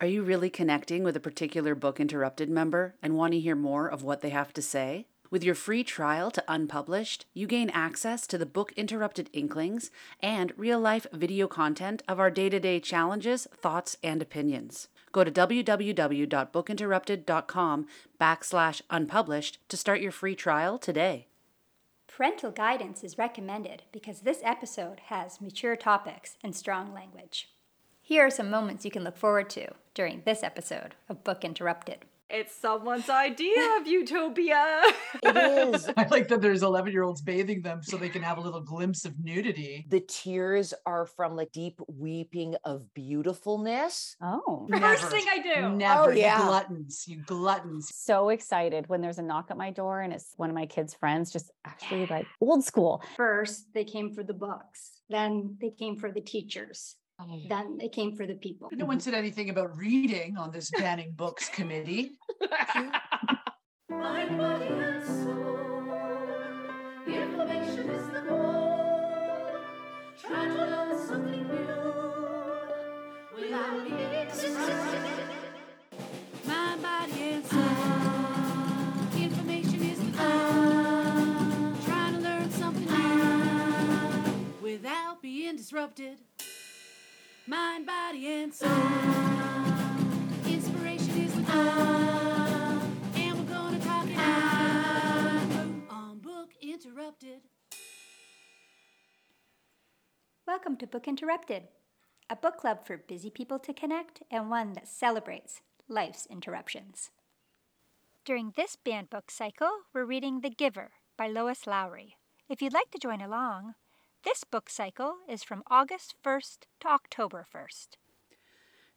Are you really connecting with a particular Book Interrupted member and want to hear more of what they have to say? With your free trial to Unpublished, you gain access to the Book Interrupted Inklings and real-life video content of our day-to-day challenges, thoughts, and opinions. Go to www.bookinterrupted.com/unpublished to start your free trial today. Parental guidance is recommended because this episode has mature topics and strong language. Here are some moments you can look forward to during this episode of Book Interrupted. It's someone's idea of utopia. It is. I like that there's 11-year-olds bathing them so they can have a little glimpse of nudity. The tears are from like deep weeping of beautifulness. Oh. First thing I do. Never. Oh, yeah. You gluttons. So excited when there's a knock at my door and it's one of my kids' friends, just actually like old school. First, they came for the books. Then they came for the teachers. Then it came for the people. No one said anything about reading on this banning books committee. My body and soul, information is the goal. Try to learn something new without being surprised. My body and soul, information is the goal. Try to learn something new without being disrupted. Mind, body, and soul. Inspiration is the goal. And we're gonna talk it out on Book Interrupted. Welcome to Book Interrupted, a book club for busy people to connect and one that celebrates life's interruptions. During this banned book cycle, we're reading The Giver by Lois Lowry. If you'd like to join along, this book cycle is from August 1st to October 1st.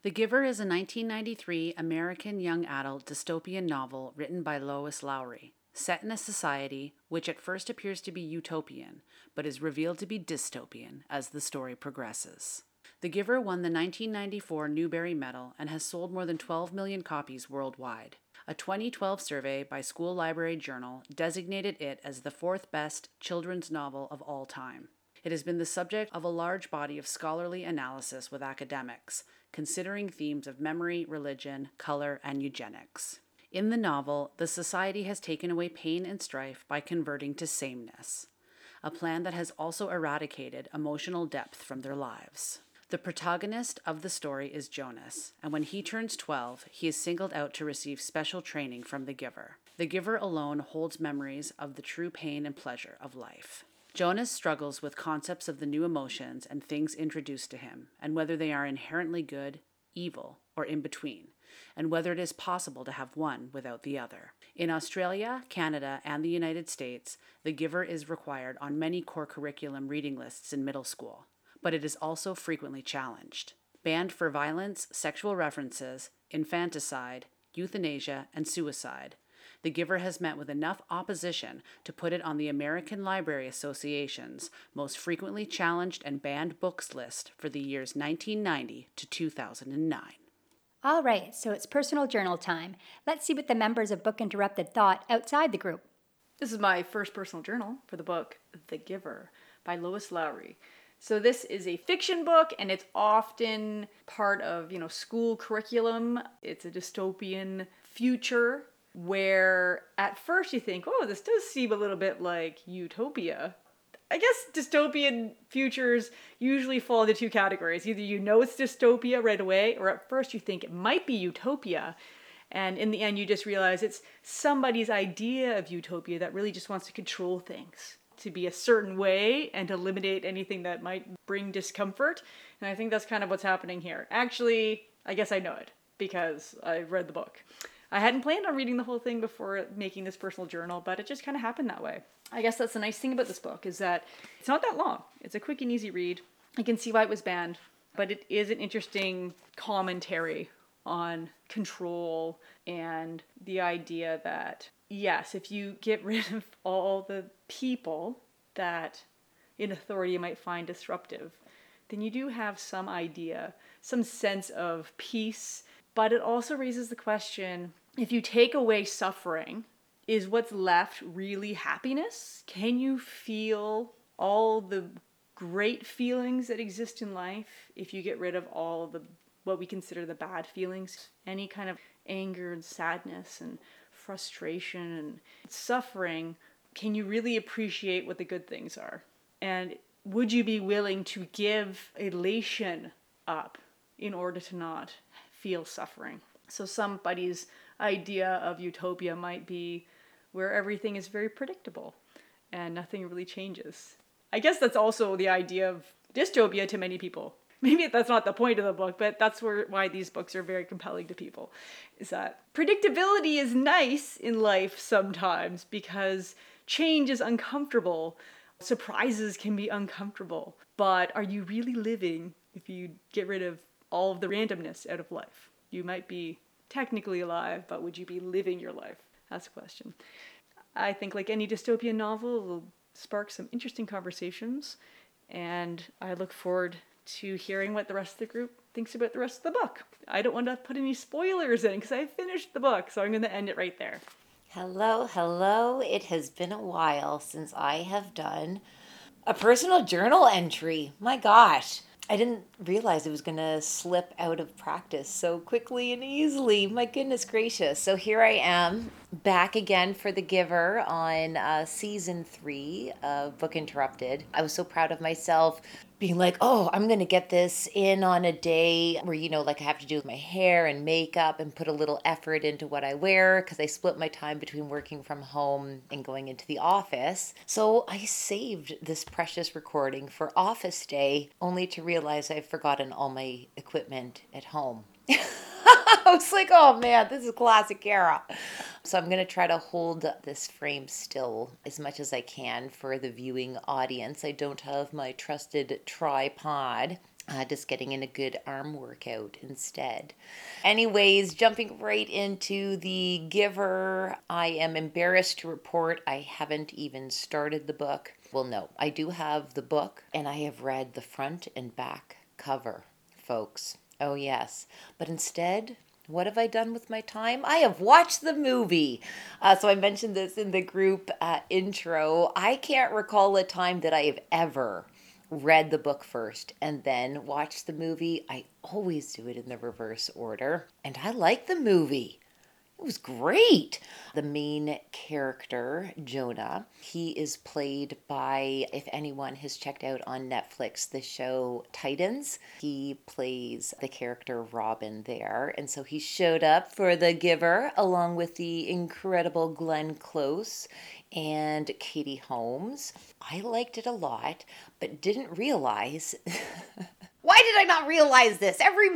The Giver is a 1993 American young adult dystopian novel written by Lois Lowry, set in a society which at first appears to be utopian, but is revealed to be dystopian as the story progresses. The Giver won the 1994 Newbery Medal and has sold more than 12 million copies worldwide. A 2012 survey by School Library Journal designated it as the fourth best children's novel of all time. It has been the subject of a large body of scholarly analysis with academics, considering themes of memory, religion, color, and eugenics. In the novel, the society has taken away pain and strife by converting to sameness, a plan that has also eradicated emotional depth from their lives. The protagonist of the story is Jonas, and when he turns 12, he is singled out to receive special training from the Giver. The Giver alone holds memories of the true pain and pleasure of life. Jonas struggles with concepts of the new emotions and things introduced to him, and whether they are inherently good, evil, or in between, and whether it is possible to have one without the other. In Australia, Canada, and the United States, The Giver is required on many core curriculum reading lists in middle school, but it is also frequently challenged. Banned for violence, sexual references, infanticide, euthanasia, and suicide, The Giver has met with enough opposition to put it on the American Library Association's most frequently challenged and banned books list for the years 1990 to 2009. All right, so it's personal journal time. Let's see what the members of Book Interrupted thought outside the group. This is my first personal journal for the book The Giver by Lois Lowry. So this is a fiction book, and it's often part of, school curriculum. It's a dystopian future where at first you think, oh, this does seem a little bit like utopia. I guess dystopian futures usually fall into two categories. Either it's dystopia right away, or at first you think it might be utopia. And in the end, you just realize it's somebody's idea of utopia that really just wants to control things, to be a certain way and eliminate anything that might bring discomfort. And I think that's kind of what's happening here. Actually, I guess I know it because I read the book. I hadn't planned on reading the whole thing before making this personal journal, but it just kind of happened that way. I guess that's the nice thing about this book is that it's not that long. It's a quick and easy read. I can see why it was banned, but it is an interesting commentary on control and the idea that, yes, if you get rid of all the people that in authority you might find disruptive, then you do have some idea, some sense of peace. But it also raises the question, if you take away suffering, is what's left really happiness? Can you feel all the great feelings that exist in life if you get rid of all the what we consider the bad feelings, any kind of anger and sadness and frustration and suffering, can you really appreciate what the good things are? And would you be willing to give elation up in order to not feel suffering? So somebody's idea of utopia might be where everything is very predictable and nothing really changes. I guess that's also the idea of dystopia to many people. Maybe that's not the point of the book, but that's why these books are very compelling to people, is that predictability is nice in life sometimes because change is uncomfortable. Surprises can be uncomfortable, but are you really living if you get rid of all of the randomness out of life? You might be technically alive, but would you be living your life? That's the question. I think like any dystopian novel, it will spark some interesting conversations, and I look forward to hearing what the rest of the group thinks about the rest of the book. I don't want to put any spoilers in because I finished the book, so I'm going to end it right there. Hello, hello. It has been a while since I have done a personal journal entry. My gosh, I didn't realize it was going to slip out of practice so quickly and easily. My goodness gracious. So here I am back again for The Giver on season 3 of Book Interrupted. I was so proud of myself being like, oh, I'm going to get this in on a day where, you know, like I have to do my hair and makeup and put a little effort into what I wear because I split my time between working from home and going into the office. So I saved this precious recording for office day only to realize I've forgotten all my equipment at home. I was like, oh man, this is classic era. So I'm going to try to hold this frame still as much as I can for the viewing audience. I don't have my trusted tripod. Just getting in a good arm workout instead. Anyways, jumping right into The Giver. I am embarrassed to report I haven't even started the book. Well, no, I do have the book and I have read the front and back cover, folks. Oh yes, but instead, what have I done with my time? I have watched the movie. So I mentioned this in the group intro. I can't recall a time that I have ever read the book first and then watched the movie. I always do it in the reverse order. And I like the movie. It was great. The main character, Jonah, he is played by, if anyone has checked out on Netflix, the show Titans. He plays the character Robin there. And so he showed up for The Giver along with the incredible Glenn Close and Katie Holmes. I liked it a lot, but didn't realize... Why did I not realize this? Every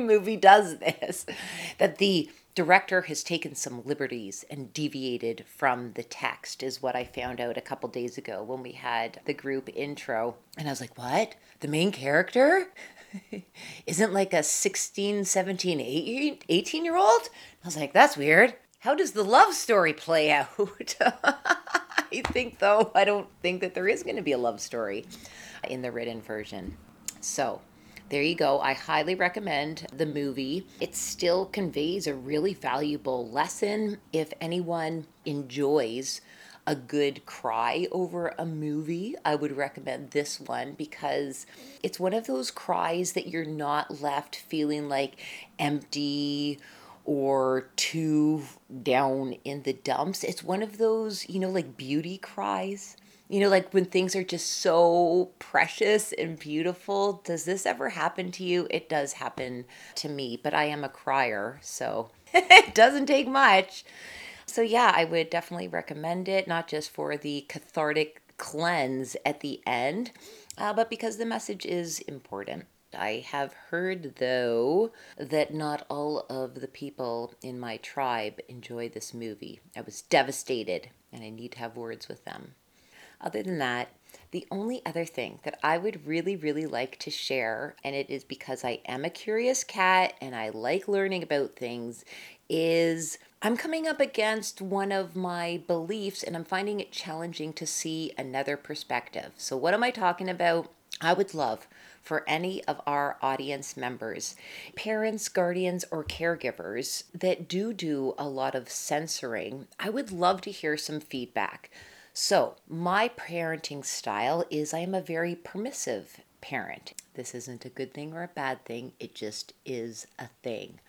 movie does this, that the director has taken some liberties and deviated from the text is what I found out a couple days ago when we had the group intro. And I was like, what? The main character isn't like a 16, 17, 18-year-old? I was like, that's weird. How does the love story play out? I don't think that there is going to be a love story in the written version. So there you go. I highly recommend the movie. It still conveys a really valuable lesson. If anyone enjoys a good cry over a movie, I would recommend this one because it's one of those cries that you're not left feeling like empty or too down in the dumps. It's one of those, you know, like beauty cries. You know, like when things are just so precious and beautiful. Does this ever happen to you? It does happen to me, but I am a crier, so it doesn't take much. So yeah, I would definitely recommend it, not just for the cathartic cleanse at the end, but because the message is important. I have heard, though, that not all of the people in my tribe enjoy this movie. I was devastated, and I need to have words with them. Other than that, the only other thing that I would really, really like to share, and it is because I am a curious cat and I like learning about things, is I'm coming up against one of my beliefs and I'm finding it challenging to see another perspective. So what am I talking about? I would love for any of our audience members, parents, guardians, or caregivers that do a lot of censoring, I would love to hear some feedback. So my parenting style is I am a very permissive Parent. This isn't a good thing or a bad thing. It just is a thing.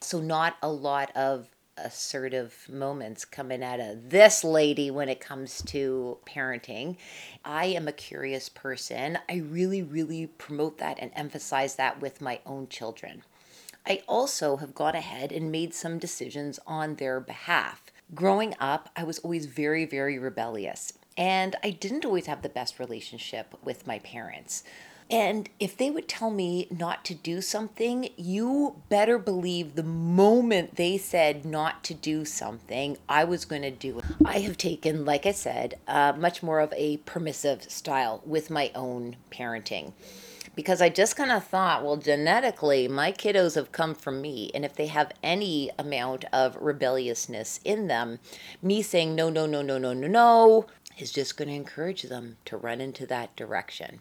So not a lot of assertive moments coming out of this lady when it comes to parenting. I am a curious person. I really, really promote that and emphasize that with my own children. I also have gone ahead and made some decisions on their behalf. Growing up, I was always very, very rebellious, and I didn't always have the best relationship with my parents. And if they would tell me not to do something, you better believe the moment they said not to do something, I was going to do it. I have taken, like I said, much more of a permissive style with my own parenting, because I just kind of thought, well, genetically, my kiddos have come from me. And if they have any amount of rebelliousness in them, me saying no, no, no, no, no, no, no, is just going to encourage them to run into that direction.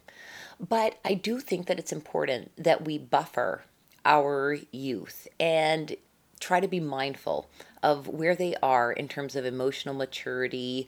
But I do think that it's important that we buffer our youth and try to be mindful of where they are in terms of emotional maturity,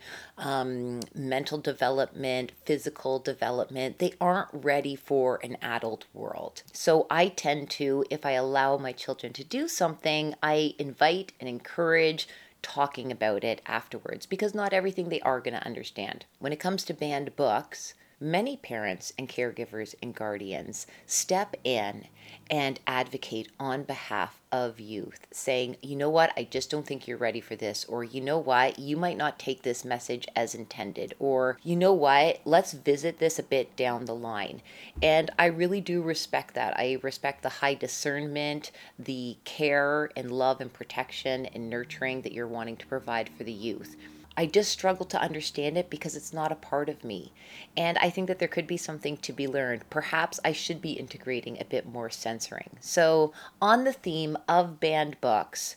mental development, physical development. They aren't ready for an adult world. So I tend to, if I allow my children to do something, I invite and encourage talking about it afterwards, because not everything they are going to understand. When it comes to banned books, many parents and caregivers and guardians step in and advocate on behalf of youth, saying, you know what, I just don't think you're ready for this, or you know what, you might not take this message as intended, or you know what, let's visit this a bit down the line. And I really do respect that. I respect the high discernment, the care and love and protection and nurturing that you're wanting to provide for the youth. I just struggle to understand it because it's not a part of me. And I think that there could be something to be learned. Perhaps I should be integrating a bit more censoring. So on the theme of banned books,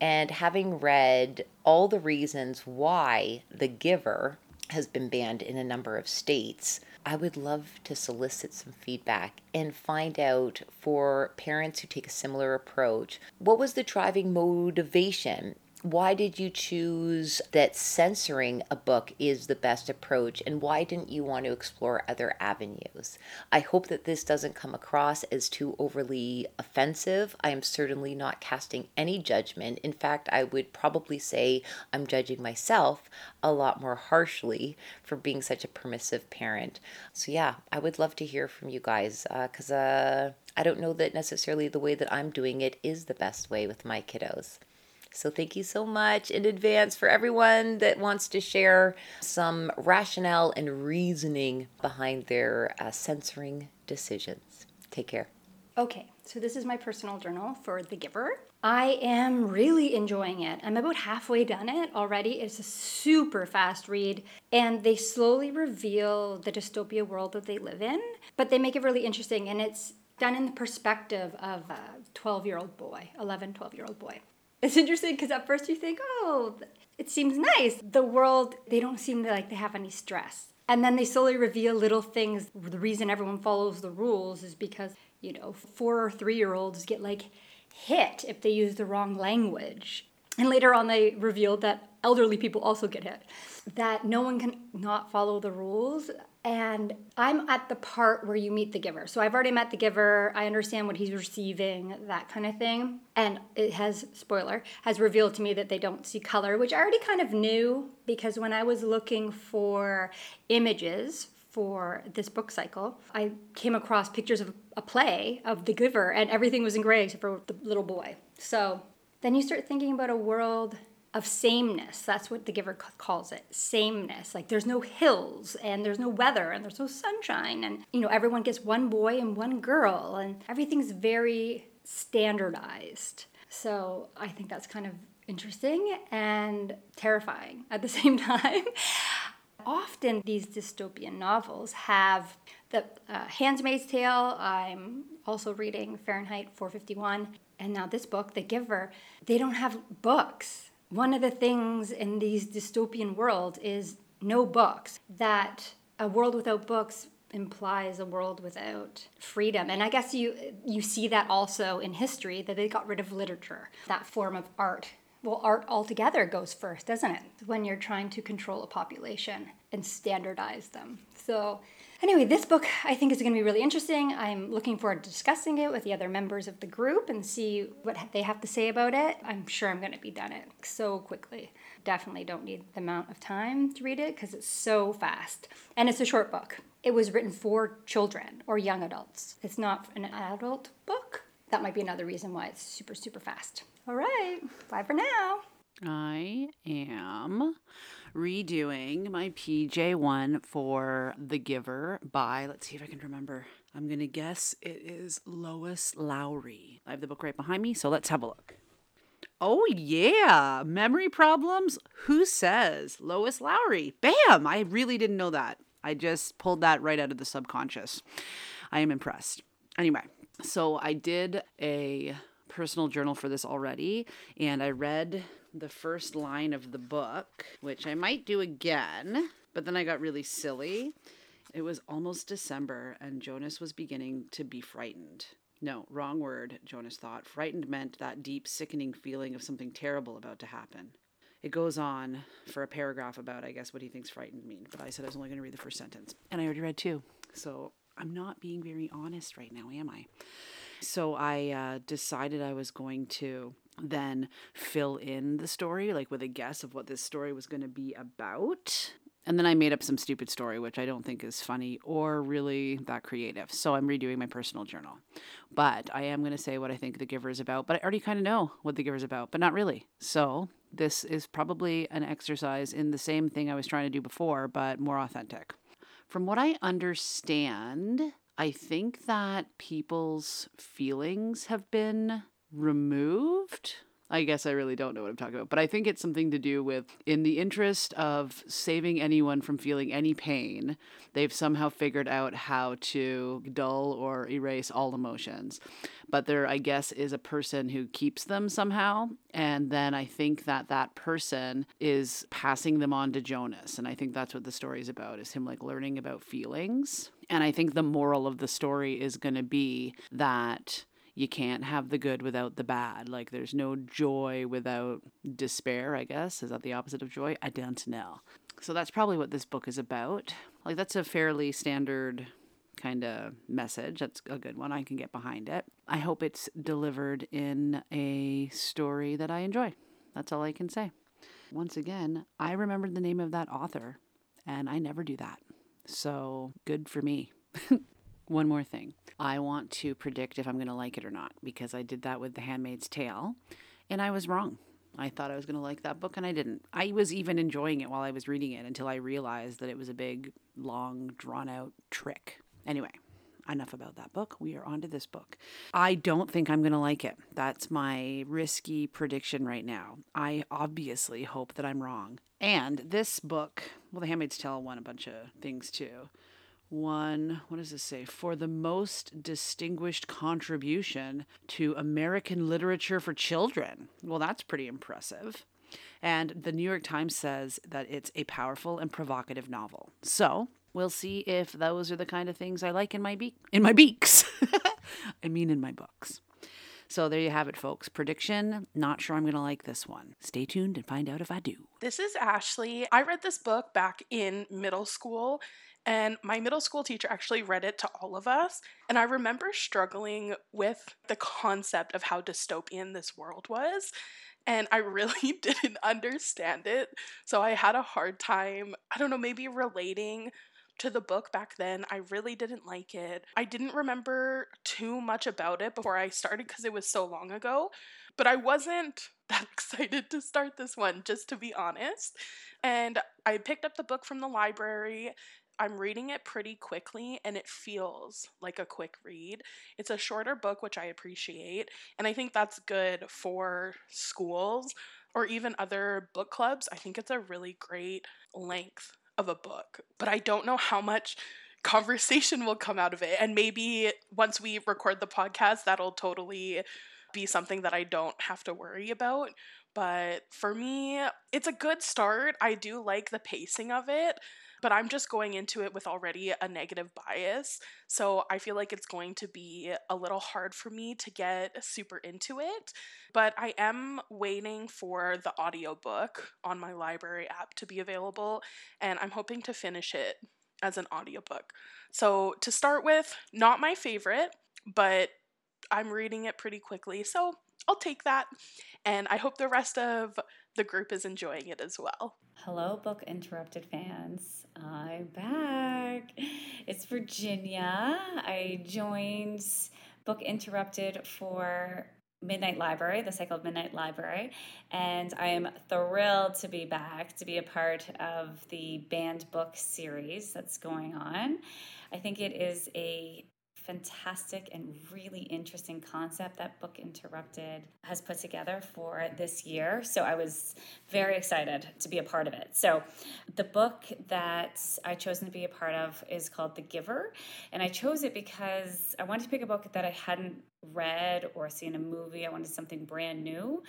and having read all the reasons why The Giver has been banned in a number of states, I would love to solicit some feedback and find out, for parents who take a similar approach, what was the driving motivation? Why did you choose that censoring a book is the best approach, and why didn't you want to explore other avenues? I hope that this doesn't come across as too overly offensive. I am certainly not casting any judgment. In fact, I would probably say I'm judging myself a lot more harshly for being such a permissive parent. So yeah, I would love to hear from you guys, because I don't know that necessarily the way that I'm doing it is the best way with my kiddos. So thank you so much in advance for everyone that wants to share some rationale and reasoning behind their censoring decisions. Take care. Okay, so this is my personal journal for The Giver. I am really enjoying it. I'm about halfway done it already. It's a super fast read, and they slowly reveal the dystopia world that they live in, but they make it really interesting, and it's done in the perspective of a 12-year-old boy, 11, 12-year-old boy. It's interesting because at first you think, oh, it seems nice. The world, they don't seem like they have any stress. And then they slowly reveal little things. The reason everyone follows the rules is because, you know, 4 or 3-year-olds get like hit if they use the wrong language. And later on they revealed that elderly people also get hit. That no one can not follow the rules. And I'm at the part where you meet the giver. So I've already met the giver. I understand what he's receiving, that kind of thing. And it has, spoiler, has revealed to me that they don't see color, which I already kind of knew, because when I was looking for images for this book cycle, I came across pictures of a play of The Giver, and everything was in gray except for the little boy. So then you start thinking about a world of sameness. That's what The Giver calls it, sameness. Like there's no hills, and there's no weather, and there's no sunshine, and you know, everyone gets one boy and one girl, and everything's very standardized. So I think that's kind of interesting and terrifying at the same time. Often these dystopian novels have the Handmaid's Tale. I'm also reading Fahrenheit 451, and now this book, The Giver. They don't have books. One of the things in these dystopian worlds is no books, that a world without books implies a world without freedom. And I guess you see that also in history, that they got rid of literature, that form of art. Well, art altogether goes first, doesn't it? When you're trying to control a population and standardize them. So Anyway, this book I think is going to be really interesting. I'm looking forward to discussing it with the other members of the group and see what they have to say about it. I'm sure I'm going to be done it so quickly. Definitely don't need the amount of time to read it because it's so fast. And it's a short book. It was written for children or young adults. It's not an adult book. That might be another reason why it's super, super fast. All right, bye for now. I am redoing my PJ1 for The Giver by, let's see if I can remember. I'm going to guess it is Lois Lowry. I have the book right behind me, so let's have a look. Oh, yeah. Memory problems? Who says? Lois Lowry. Bam! I really didn't know that. I just pulled that right out of the subconscious. I am impressed. Anyway, so I did a personal journal for this already, and I read the first line of the book, which I might do again, but then I got really silly. It was almost December, and Jonas was beginning to be frightened. No, wrong word, Jonas thought. Frightened meant that deep, sickening feeling of something terrible about to happen. It goes on for a paragraph about, I guess, what he thinks frightened means, but I said I was only going to read the first sentence, and I already read two. So I'm not being very honest right now, am I? So I decided I was going to then fill in the story, like with a guess of what this story was going to be about. And then I made up some stupid story, which I don't think is funny or really that creative. So I'm redoing my personal journal. But I am going to say what I think The Giver is about. But I already kind of know what The Giver is about, but not really. So this is probably an exercise in the same thing I was trying to do before, but more authentic. From what I understand, I think that people's feelings have been removed. I guess I really don't know what I'm talking about, but I think it's something to do with, in the interest of saving anyone from feeling any pain, they've somehow figured out how to dull or erase all emotions. But there, I guess, is a person who keeps them somehow. And then I think that that person is passing them on to Jonas. And I think that's what the story is about, is him like learning about feelings. And I think the moral of the story is going to be that you can't have the good without the bad. Like, there's no joy without despair, I guess. Is that the opposite of joy? I don't know. So that's probably what this book is about. Like, that's a fairly standard kind of message. That's a good one. I can get behind it. I hope it's delivered in a story that I enjoy. That's all I can say. Once again, I remembered the name of that author, and I never do that. So good for me. One more thing. I want to predict if I'm going to like it or not, because I did that with The Handmaid's Tale, and I was wrong. I thought I was going to like that book, and I didn't. I was even enjoying it while I was reading it until I realized that it was a big, long, drawn-out trick. Anyway, enough about that book. We are on to this book. I don't think I'm going to like it. That's my risky prediction right now. I obviously hope that I'm wrong. And this book, well, The Handmaid's Tale won a bunch of things too. One, what does this say? For the most distinguished contribution to American literature for children. Well, that's pretty impressive. And the New York Times says that it's a powerful and provocative novel. So we'll see if those are the kind of things I like in my beaks. I mean, in my books. So there you have it, folks. Prediction, not sure I'm going to like this one. Stay tuned and find out if I do. This is Ashley. I read this book back in middle school, and my middle school teacher actually read it to all of us. And I remember struggling with the concept of how dystopian this world was, and I really didn't understand it. So I had a hard time, I don't know, maybe relating to the book back then. I really didn't like it. I didn't remember too much about it before I started because it was so long ago, but I wasn't that excited to start this one, just to be honest. And I picked up the book from the library. I'm reading it pretty quickly, and it feels like a quick read. It's a shorter book, which I appreciate, and I think that's good for schools or even other book clubs. I think it's a really great length of a book, but I don't know how much conversation will come out of it. And maybe once we record the podcast, that'll totally be something that I don't have to worry about. But for me, it's a good start. I do like the pacing of it, but I'm just going into it with already a negative bias. So I feel like it's going to be a little hard for me to get super into it. But I am waiting for the audiobook on my library app to be available, and I'm hoping to finish it as an audiobook. So to start with, not my favorite, but I'm reading it pretty quickly, so I'll take that, and I hope the rest of the group is enjoying it as well. Hello, Book Interrupted fans. I'm back. It's Virginia. I joined Book Interrupted for Midnight Library, the cycle of Midnight Library, and I am thrilled to be back, to be a part of the banned book series that's going on. I think it is a fantastic and really interesting concept that Book Interrupted has put together for this year. So I was very excited to be a part of it. So the book that I chose to be a part of is called The Giver. And I chose it because I wanted to pick a book that I hadn't read or seen a movie. I wanted something brand new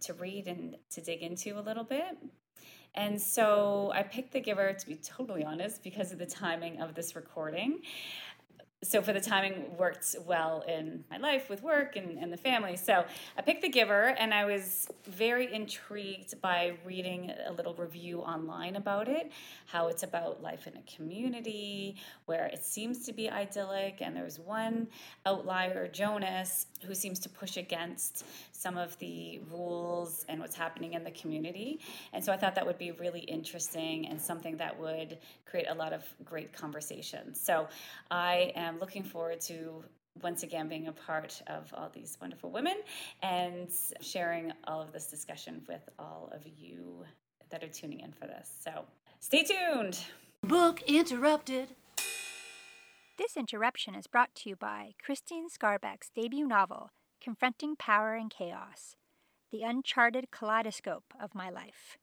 to read and to dig into a little bit. And so I picked The Giver, to be totally honest, because of the timing of this recording. So for the timing worked well in my life with work and the family. So I picked The Giver, and I was very intrigued by reading a little review online about it, how it's about life in a community where it seems to be idyllic. And there's one outlier, Jonas, who seems to push against some of the rules and what's happening in the community. And so I thought that would be really interesting and something that would create a lot of great conversations. So I am looking forward to once again being a part of all these wonderful women and sharing all of this discussion with all of you that are tuning in for this. So stay tuned. Book Interrupted. This interruption is brought to you by Christine Scarbeck's debut novel, Confronting Power and Chaos, the uncharted kaleidoscope of my life.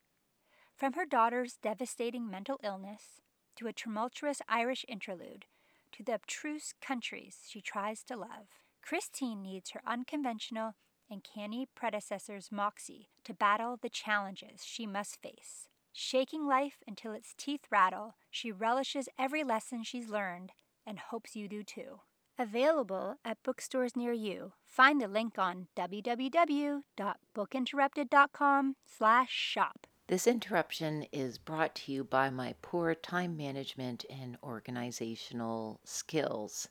From her daughter's devastating mental illness to a tumultuous Irish interlude, to the abstruse countries she tries to love, Christine needs her unconventional and canny predecessor's moxie to battle the challenges she must face. Shaking life until its teeth rattle, she relishes every lesson she's learned and hopes you do too. Available at bookstores near you. Find the link on www.bookinterrupted.com/shop. This interruption is brought to you by my poor time management and organizational skills.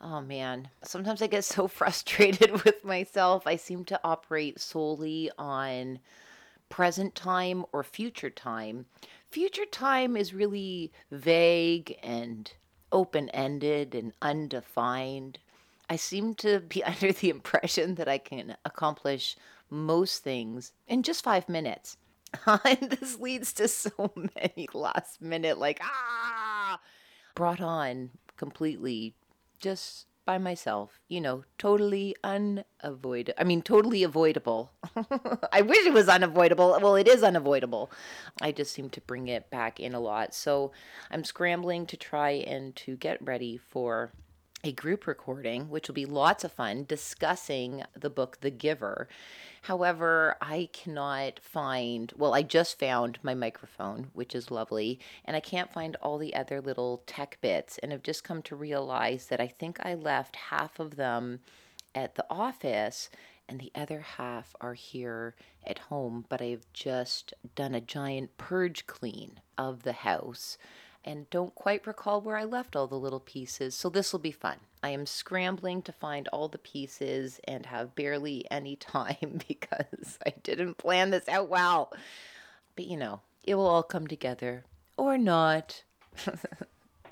Oh man, sometimes I get so frustrated with myself. I seem to operate solely on present time or future time. Future time is really vague and open-ended and undefined. I seem to be under the impression that I can accomplish most things in just 5 minutes. And this leads to so many last minute, brought on completely just by myself, totally unavoidable. I mean, totally avoidable. I wish it was unavoidable. Well, it is unavoidable. I just seem to bring it back in a lot. So I'm scrambling to try and to get ready for a group recording, which will be lots of fun, discussing the book The Giver. However, I cannot find, I just found my microphone, which is lovely, and I can't find all the other little tech bits, and I've just come to realize that I think I left half of them at the office and the other half are here at home, but I've just done a giant purge clean of the house and don't quite recall where I left all the little pieces, so this will be fun. I am scrambling to find all the pieces and have barely any time because I didn't plan this out well. But it will all come together, or not.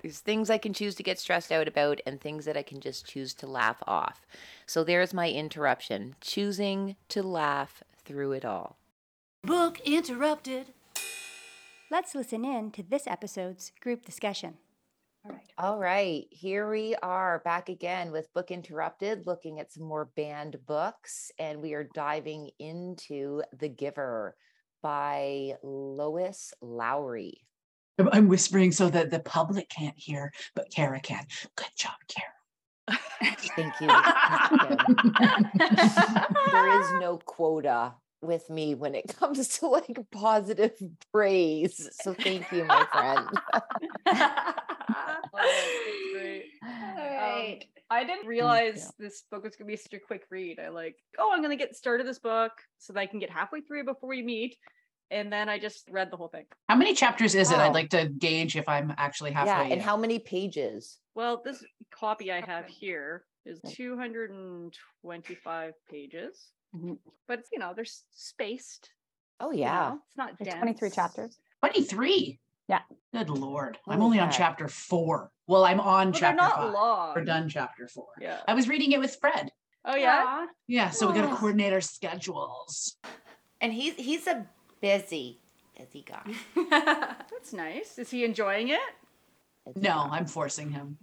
There's things I can choose to get stressed out about and things that I can just choose to laugh off. So there's my interruption, choosing to laugh through it all. Book Interrupted. Let's listen in to this episode's group discussion. All right. Here we are back again with Book Interrupted, looking at some more banned books, and we are diving into The Giver by Lois Lowry. I'm whispering so that the public can't hear, but Kara can. Good job, Kara. Thank you. There is no quota with me when it comes to positive praise. So thank you, my friend. That's great. All right. I didn't realize this book was going to be such a quick read. I'm going to get started this book so that I can get halfway through before we meet. And then I just read the whole thing. How many chapters is it? I'd like to gauge if I'm actually halfway. Yeah, and how many pages? Well, this copy I have here is 225 pages. Mm-hmm. But, you know, they're spaced. Oh, yeah. You know, it's not dense. 23 chapters. 23? Yeah. Good Lord. I'm only on chapter 4. Well, I'm on chapter 5. Long. We're done chapter 4. Yeah. I was reading it with Fred. Oh, yeah? Yeah, so we got to coordinate our schedules. And he's a busy guy. That's nice. Is he enjoying it? No, I'm forcing him.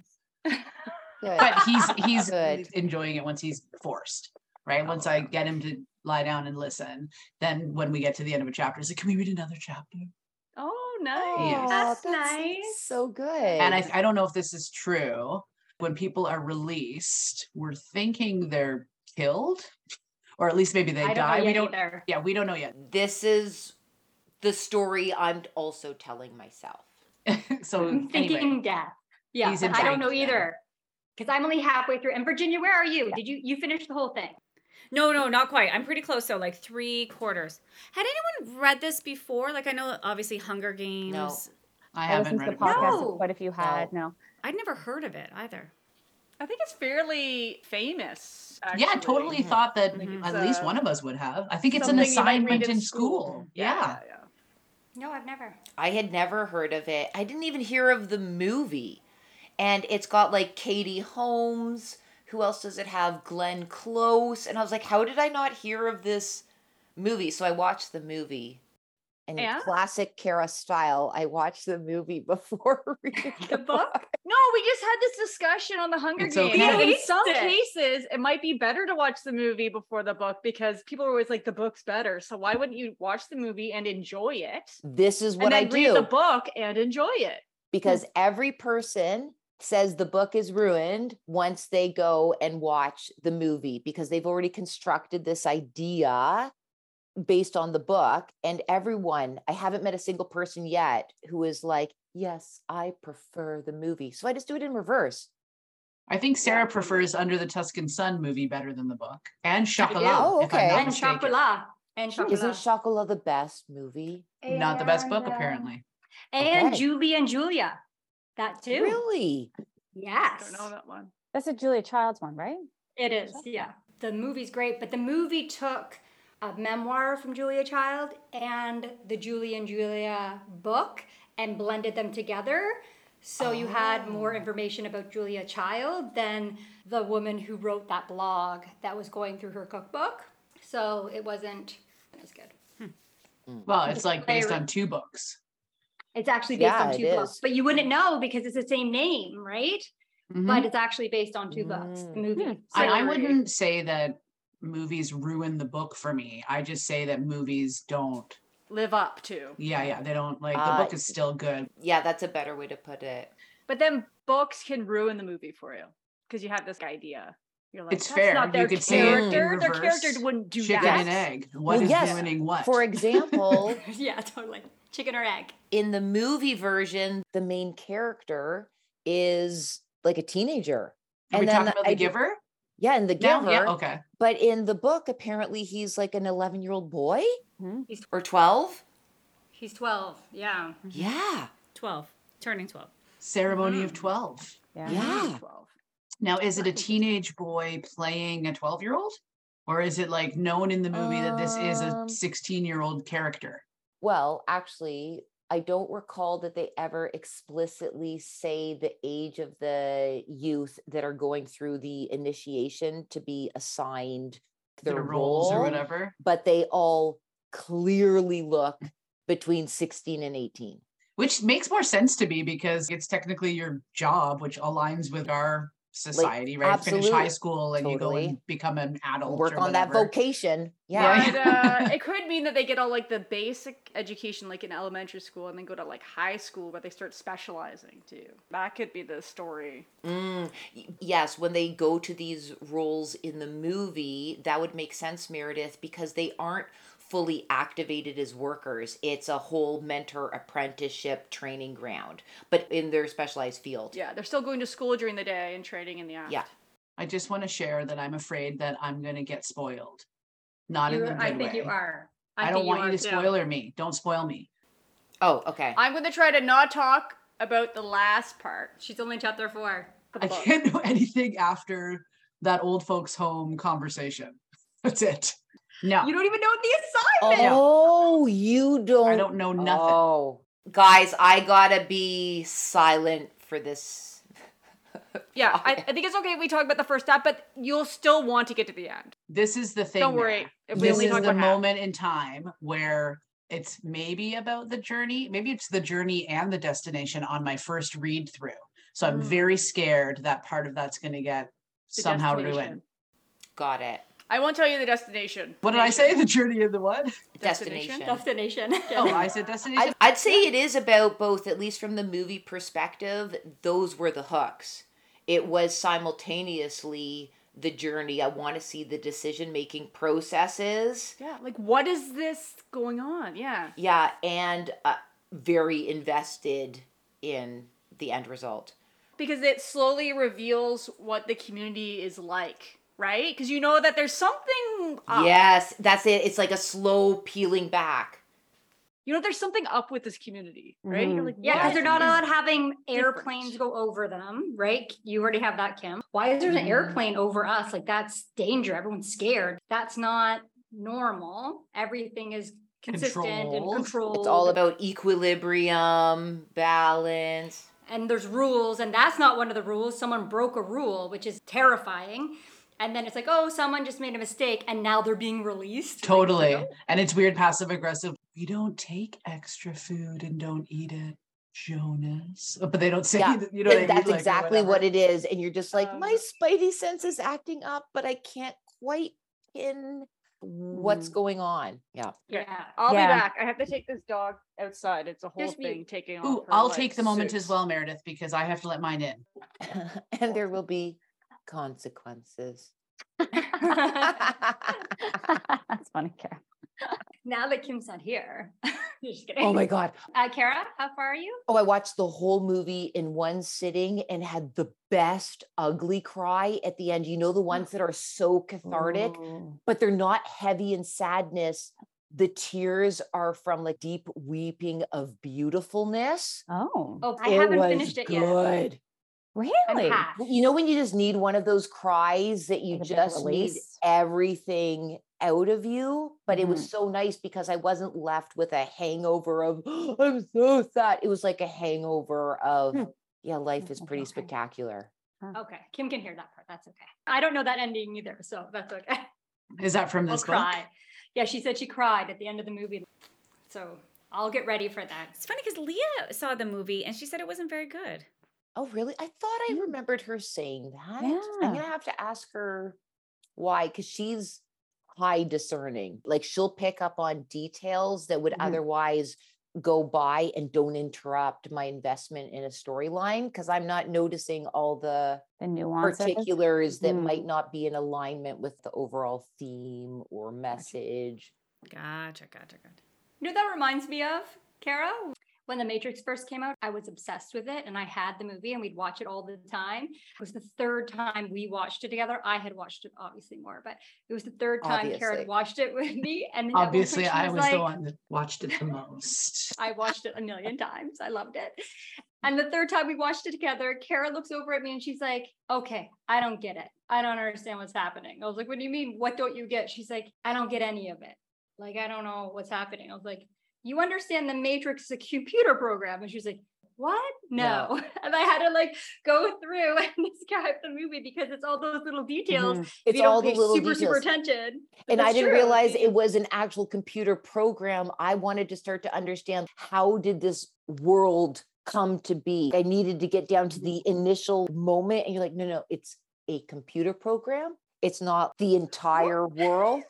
Good. But he's good. Enjoying it once he's forced, right? Oh. Once I get him to lie down and listen, then when we get to the end of a chapter, he's like, can we read another chapter? Oh, nice. Yes. That's nice. So good. And I don't know if this is true. When people are released, we're thinking they're killed, or at least maybe they die. We don't know yet. This is the story I'm also telling myself. So I'm thinking death. Yeah, but I don't know either, because I'm only halfway through. And Virginia, where are you? Yeah. Did you finish the whole thing? No, not quite. I'm pretty close, so like 3/4. Had anyone read this before? Like, I know obviously Hunger Games. No, I haven't read it before. But if you had, no. I'd never heard of it either. I think it's fairly famous. Actually. Yeah, I totally thought that at least one of us would have. I think it's an assignment in school. Yeah. No, I've never. I had never heard of it. I didn't even hear of the movie. And it's got like Katie Holmes. Who else does it have? Glenn Close. And I was like, how did I not hear of this movie? So I watched the movie. And in classic Kara style, I watched the movie before reading the book. No, we just had this discussion on the Hunger Games. Okay. In some cases, it might be better to watch the movie before the book, because people are always like, the book's better. So why wouldn't you watch the movie and enjoy it? This is what I do. Read the book and enjoy it. Because every person says the book is ruined once they go and watch the movie, because they've already constructed this idea based on the book. And everyone, I haven't met a single person yet who is like, yes, I prefer the movie. So I just do it in reverse. I think Sarah prefers Under the Tuscan Sun movie better than the book. And Chocolat. Oh, okay. And Chocolat. Isn't Chocolat the best movie? And not the best book, apparently. And Julie and Julia. That too. Really? Yes. I don't know that one. That's a Julia Child's one, right? It is. Yeah. The movie's great, but the movie took a memoir from Julia Child and the Julia and Julia book and blended them together. So you had more information about Julia Child than the woman who wrote that blog that was going through her cookbook. So it wasn't as good. Well, it's like based on 2 books. It's actually based on 2 books, but you wouldn't know because it's the same name, right? Mm-hmm. But it's actually based on 2 books, the movie. So I wouldn't say that movies ruin the book for me. I just say that movies don't live up to. Yeah. They don't, like, the book is still good. Yeah, that's a better way to put it. But then books can ruin the movie for you because you have this idea. You're like, it's fair. Not their character. Their character wouldn't do chicken that. Chicken and egg. What is ruining what? For example, yeah, totally. Chicken or egg. In the movie version, the main character is like a teenager. Are we talking about The Giver? Yeah, in The Giver. No, yeah, okay. But in the book, apparently he's like an 11-year-old boy? Mm-hmm. Or 12? He's 12, yeah. Yeah. 12. Turning 12. Ceremony of 12. Yeah. 12. Now, is it a teenage boy playing a 12-year-old? Or is it like known in the movie that this is a 16-year-old character? Well, actually, I don't recall that they ever explicitly say the age of the youth that are going through the initiation to be assigned their roles or whatever, but they all clearly look between 16 and 18. Which makes more sense to me because it's technically your job, which aligns with our society, like, right? Finish high school and you go and become an adult. Work on that vocation. Yeah. But, it could mean that they get all like the basic education, like in elementary school, and then go to like high school where they start specializing too. That could be the story. Yes. When they go to these roles in the movie, that would make sense, Meredith, because they aren't fully activated as workers. It's a whole mentor apprenticeship training ground, but in their specialized field. Yeah, they're still going to school during the day and training in the afternoon. Yeah. I just want to share that I'm afraid that I'm going to get spoiled. Not in the good way. I think you are. I don't want you to spoiler me. Don't spoil me. Oh, okay. I'm going to try to not talk about the last part. She's only chapter 4. I can't know anything after that old folks' home conversation. That's it. No. You don't even know the assignment. Oh, you don't. I don't know nothing. Oh. Guys, I gotta be silent for this. Yeah, okay. I think it's okay if we talk about the first half, but you'll still want to get to the end. This is the thing. Don't worry. This is the moment in time where it's maybe about the journey. Maybe it's the journey and the destination on my first read through. So I'm very scared that part of that's going to get somehow ruined. Got it. I won't tell you the destination. What did I say? The journey of the what? Destination. Destination. Oh, I said destination. I'd say it is about both, at least from the movie perspective. Those were the hooks. It was simultaneously the journey. I want to see the decision-making processes. Yeah, like what is this going on? Yeah. Yeah, and very invested in the end result. Because it slowly reveals what the community is like. Right? Because you know that there's something up. Yes, that's it. It's like a slow peeling back. You know, there's something up with this community, right? Mm-hmm. You're like, yeah, because they're not allowed having airplanes go over them, right? You already have that, Kim. Why is there an airplane over us? Like, that's danger. Everyone's scared. That's not normal. Everything is consistent and controlled. It's all about equilibrium, balance. And there's rules, and that's not one of the rules. Someone broke a rule, which is terrifying. And then it's like, oh, someone just made a mistake, and now they're being released. Totally. Like, you know? And it's weird passive-aggressive. We don't take extra food and don't eat it, Jonas. But they don't say that, you know what I mean? That's exactly what it is. And you're just like, my spidey sense is acting up, but I can't quite pin what's going on. Yeah. I'll be back. I have to take this dog outside. It's a whole thing taking off. Ooh, I'll take the moment as well, Meredith, because I have to let mine in. And there will be consequences. That's funny, Kara. Now that Kim's not here. Just kidding. Oh my God. Kara, how far are you? Oh, I watched the whole movie in one sitting and had the best ugly cry at the end. You know, the ones that are so cathartic, but they're not heavy in sadness. The tears are from like deep weeping of beautifulness. Oh, I haven't finished it yet. Good. Really? You know, when you just need one of those cries that you just need everything out of you, but it was so nice because I wasn't left with a hangover of, oh, I'm so sad. It was like a hangover of, life is pretty spectacular. Okay. Kim can hear that part. That's okay. I don't know that ending either. So that's okay. Is that from this book? Cry. Yeah. She said she cried at the end of the movie. So I'll get ready for that. It's funny because Leah saw the movie and she said it wasn't very good. Oh, really? I thought I remembered her saying that. Yeah. I'm going to have to ask her why, because she's high discerning. Like, she'll pick up on details that would otherwise go by and don't interrupt my investment in a storyline, because I'm not noticing all the nuances, particulars that might not be in alignment with the overall theme or message. Gotcha. You know what that reminds me of, Kara? When The Matrix first came out, I was obsessed with it and I had the movie and we'd watch it all the time. It was the third time we watched it together. I had watched it obviously more, but it was the third time Karen watched it with me. And obviously I was the one that watched it the most. I watched it a million times. I loved it. And the third time we watched it together, Kara looks over at me and she's like, okay, I don't get it. I don't understand what's happening. I was like, what do you mean? What don't you get? She's like, I don't get any of it. Like, I don't know what's happening. I was like, you understand the Matrix is a computer program. And she was like, what? No. And I had to like go through and describe the movie because it's all those little details. It's all the little details. Super attention. And I didn't realize it was an actual computer program. I wanted to start to understand, how did this world come to be? I needed to get down to the initial moment. And you're like, no, it's a computer program. It's not the entire world.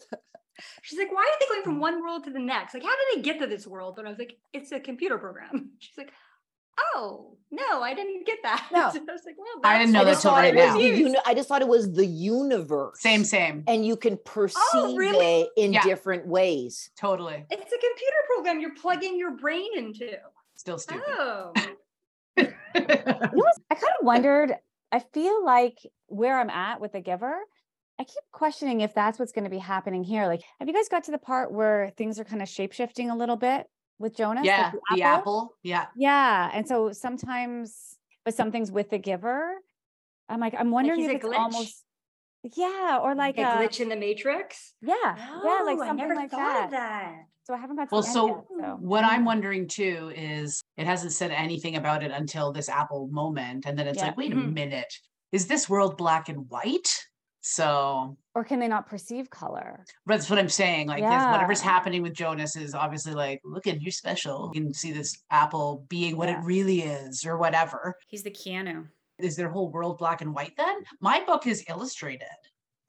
She's like, why are they going from one world to the next? Like, how did they get to this world? And I was like, it's a computer program. She's like, oh, no, I didn't get that. No. So I was like, well, I didn't know that till right now. I just thought it was the universe. Same. And you can perceive it in different ways. Totally. It's a computer program you're plugging your brain into. Still stupid. Oh. You know, I kind of wondered, I feel like where I'm at with The Giver I keep questioning if that's what's going to be happening here. Like, have you guys got to the part where things are kind of shape-shifting a little bit with Jonas? Yeah, like the apple. Yeah. Yeah. And so sometimes, but something's with the giver. I'm wondering if it's glitch. Almost. Yeah. Or like a glitch in the matrix. Yeah. Oh, yeah. Like something I never thought of that. So I haven't got to what I'm wondering too is it hasn't said anything about it until this apple moment. And then it's like, wait a minute, is this world black and white? So, or can they not perceive color? That's what I'm saying. Like, whatever's happening with Jonas is obviously like, look at you, special. You can see this apple being what it really is, or whatever. He's the Keanu. Is their whole world black and white then? My book is illustrated.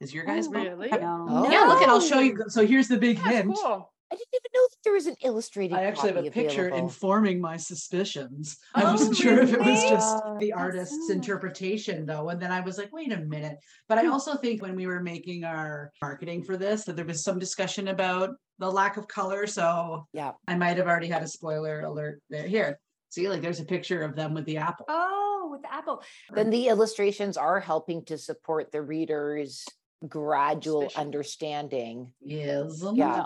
Is your guys' book? Really? No. Oh. Yeah, look at. I'll show you. So here's the big hint. Cool. I didn't even know that there was an illustrated. I actually have a picture informing my suspicions. Oh, I wasn't sure if it was just the artist's interpretation, though. And then I was like, wait a minute. But I also think when we were making our marketing for this, that there was some discussion about the lack of color. So I might have already had a spoiler alert there. Here, see, like there's a picture of them with the apple. Oh, with the apple. Then the illustrations are helping to support the readers' gradual understanding the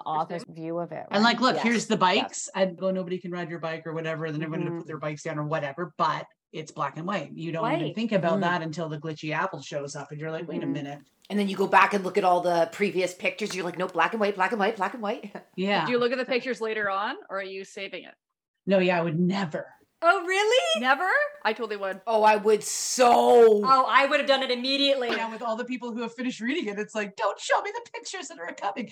author's view of it, right? And like, look, here's the bikes and go, nobody can ride your bike or whatever, and then everyone to put their bikes down or whatever, but it's black and white. You don't even think about that until the glitchy apple shows up and you're like, wait a minute. And then you go back and look at all the previous pictures, you're like, no, black and white, black and white, black and white. Do you look at the pictures later on, or are you saving it? No, I would never. Oh, really? Never? I totally would. Oh, I would I would have done it immediately. Now with all the people who have finished reading it, it's like, don't show me the pictures that are coming.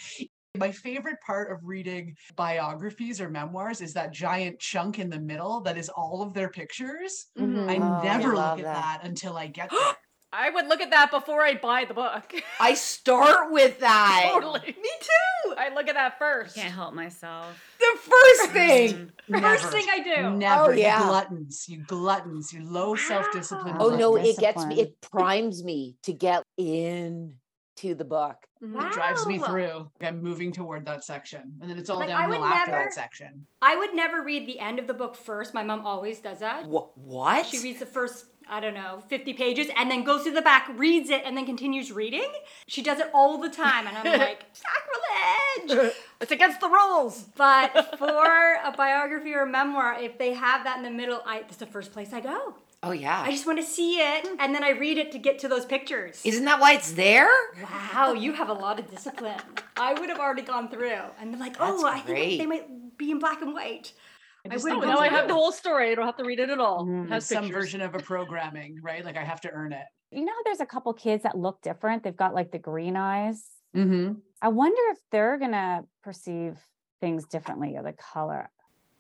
My favorite part of reading biographies or memoirs is that giant chunk in the middle that is all of their pictures. Mm-hmm. I never look at that until I get there. I would look at that before I buy the book. I start with that. Totally. Me too. I look at that first. I can't help myself. The first thing. First thing I do. Never. Oh, yeah. You gluttons. You low self-discipline. Oh, no, it gets me. It primes me to get into the book. Wow. It drives me through. I'm moving toward that section. And then it's all downhill after that section. I would never read the end of the book first. My mom always does that. What? She reads the first, 50 pages, and then goes to the back, reads it, and then continues reading. She does it all the time, and I'm like, sacrilege! It's against the rules! But for a biography or a memoir, if they have that in the middle, that's the first place I go. Oh, yeah. I just want to see it, and then I read it to get to those pictures. Isn't that why it's there? Wow, you have a lot of discipline. I would have already gone through, and they're like, I think they might be in black and white. I have the whole story. I don't have to read it at all. It has some version of a programming, right? Like I have to earn it. You know, there's a couple kids that look different. They've got like the green eyes. Mm-hmm. I wonder if they're going to perceive things differently or the color.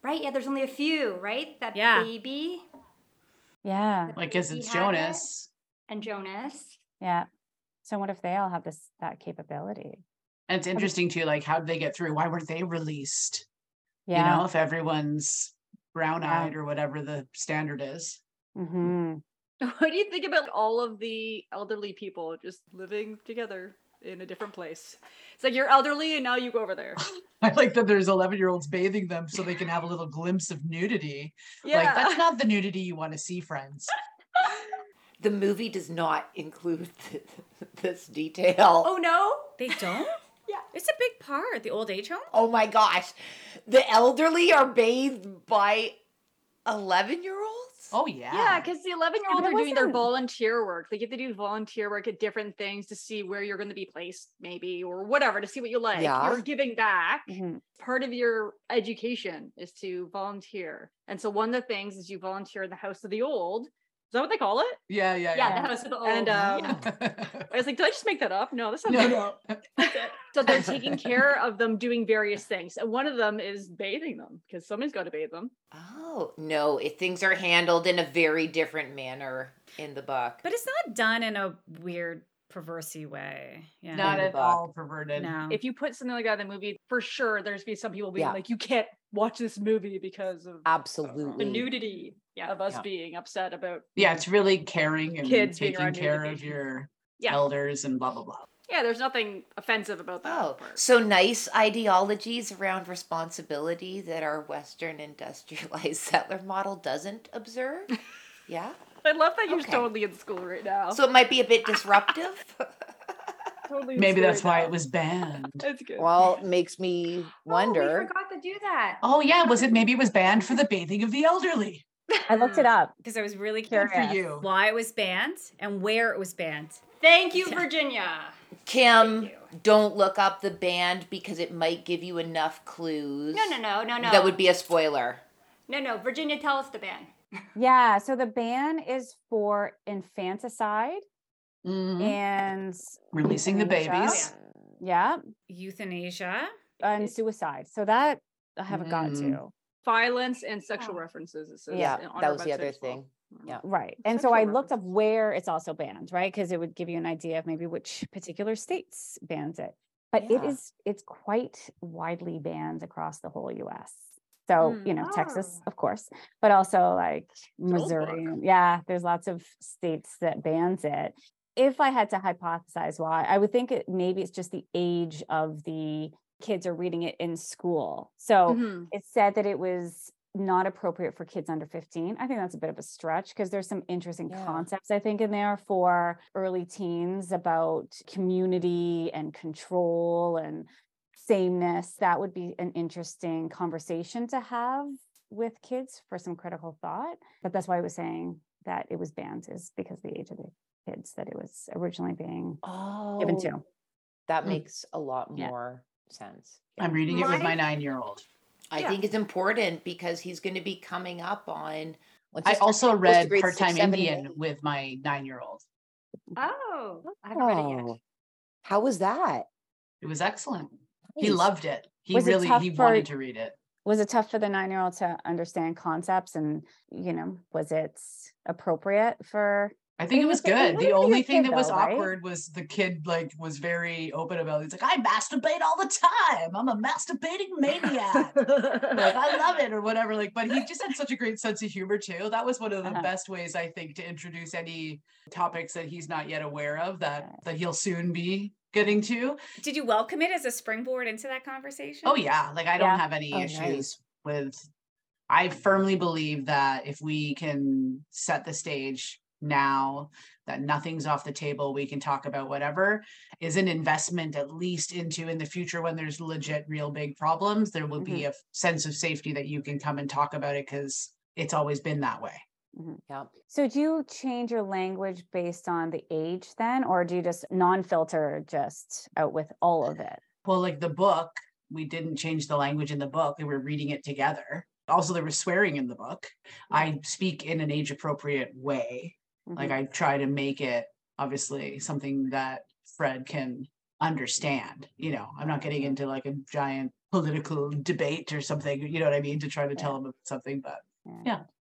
Right. Yeah. There's only a few, right? That baby. Yeah. Like, because it's Jonas. And Jonas. Yeah. So what if they all have that capability? And it's interesting too, like how'd they get through? Why weren't they released? Yeah. You know, if everyone's brown-eyed or whatever the standard is. Mm-hmm. What do you think about all of the elderly people just living together in a different place? It's like you're elderly and now you go over there. I like that there's 11-year-olds bathing them so they can have a little glimpse of nudity. Yeah. Like, that's not the nudity you want to see, friends. The movie does not include this detail. Oh, no? They don't? Yeah. It's a big part, the old age home. Oh my gosh. The elderly are bathed by 11-year-olds? Oh yeah. Yeah, because the 11-year-olds are doing their volunteer work. They get to do volunteer work at different things to see where you're going to be placed maybe or whatever, to see what you like. Yeah. You're giving back. Mm-hmm. Part of your education is to volunteer. And so one of the things is you volunteer in the house of the old. Is that what they call it? Yeah. The house of the old. And I was like, did I just make that up? No, that's not no. So they're taking care of them, doing various things. And one of them is bathing them because somebody's got to bathe them. Oh, no. Things are handled in a very different manner in the book. But it's not done in a weird, perversey way. Yeah. Not at all perverted. No. If you put something like that in the movie, for sure, there's be some people being like, you can't watch this movie because of the nudity. Yeah, of us being upset about it's really caring and kids taking care of your elders and blah blah blah. Yeah, there's nothing offensive about that. Oh, so nice ideologies around responsibility that our Western industrialized settler model doesn't observe. Yeah, I love that you're totally in school right now. So it might be a bit disruptive. totally. Maybe that's why it was banned. That's good. Well, it makes me wonder. Oh, we forgot to do that. Oh yeah, was it? Maybe it was banned for the bathing of the elderly. I looked it up because I was really curious why it was banned and where it was banned. Thank you, Virginia. Kim, don't look up the band because it might give you enough clues. No. That would be a spoiler. No. Virginia, tell us the ban. Yeah, so the ban is for infanticide and releasing the babies. Yeah. Euthanasia. And suicide. So that I haven't gotten to. Violence and sexual references. It says, yeah, that was the other thing. Yeah. Right. And sexual I looked up where it's also banned, right? Because it would give you an idea of maybe which particular states bans it. But it's quite widely banned across the whole US. So, Texas, of course, but also like Missouri. Yeah, there's lots of states that bans it. If I had to hypothesize why, I would think maybe it's just the age of the kids are reading it in school. So it said that it was not appropriate for kids under 15. I think that's a bit of a stretch because there's some interesting concepts, I think, in there for early teens about community and control and sameness. That would be an interesting conversation to have with kids for some critical thought. But that's why I was saying that it was banned, is because the age of the kids that it was originally being given to. That makes a lot more sense. Yeah. I'm reading it with my 9-year-old. I think it's important because he's going to be coming up on. I also read Part-Time Indian with my 9-year-old. Oh, I haven't read it yet. How was that? It was excellent. Nice. He loved it. He wanted to read it. Was it tough for the 9-year-old to understand concepts and, was it appropriate for? I think it was good. The only thing that was awkward was the kid was very open about it. He's like, I masturbate all the time. I'm a masturbating maniac. I love it or whatever. But he just had such a great sense of humor too. That was one of the best ways, I think, to introduce any topics that he's not yet aware of that he'll soon be getting to. Did you welcome it as a springboard into that conversation? Oh yeah. I don't have any issues with, I firmly believe that if we can set the stage now that nothing's off the table, we can talk about whatever is an investment, at least in the future when there's legit real big problems, there will be a sense of safety that you can come and talk about it because it's always been that way. Mm-hmm. Yep. So do you change your language based on the age then, or do you just non-filter just out with all of it? Well, the book, we didn't change the language in the book. We were reading it together. Also, there was swearing in the book. I speak in an age-appropriate way. I try to make it obviously something that Fred can understand. I'm not getting into a giant political debate or something, you know what I mean, to try to tell him about something, but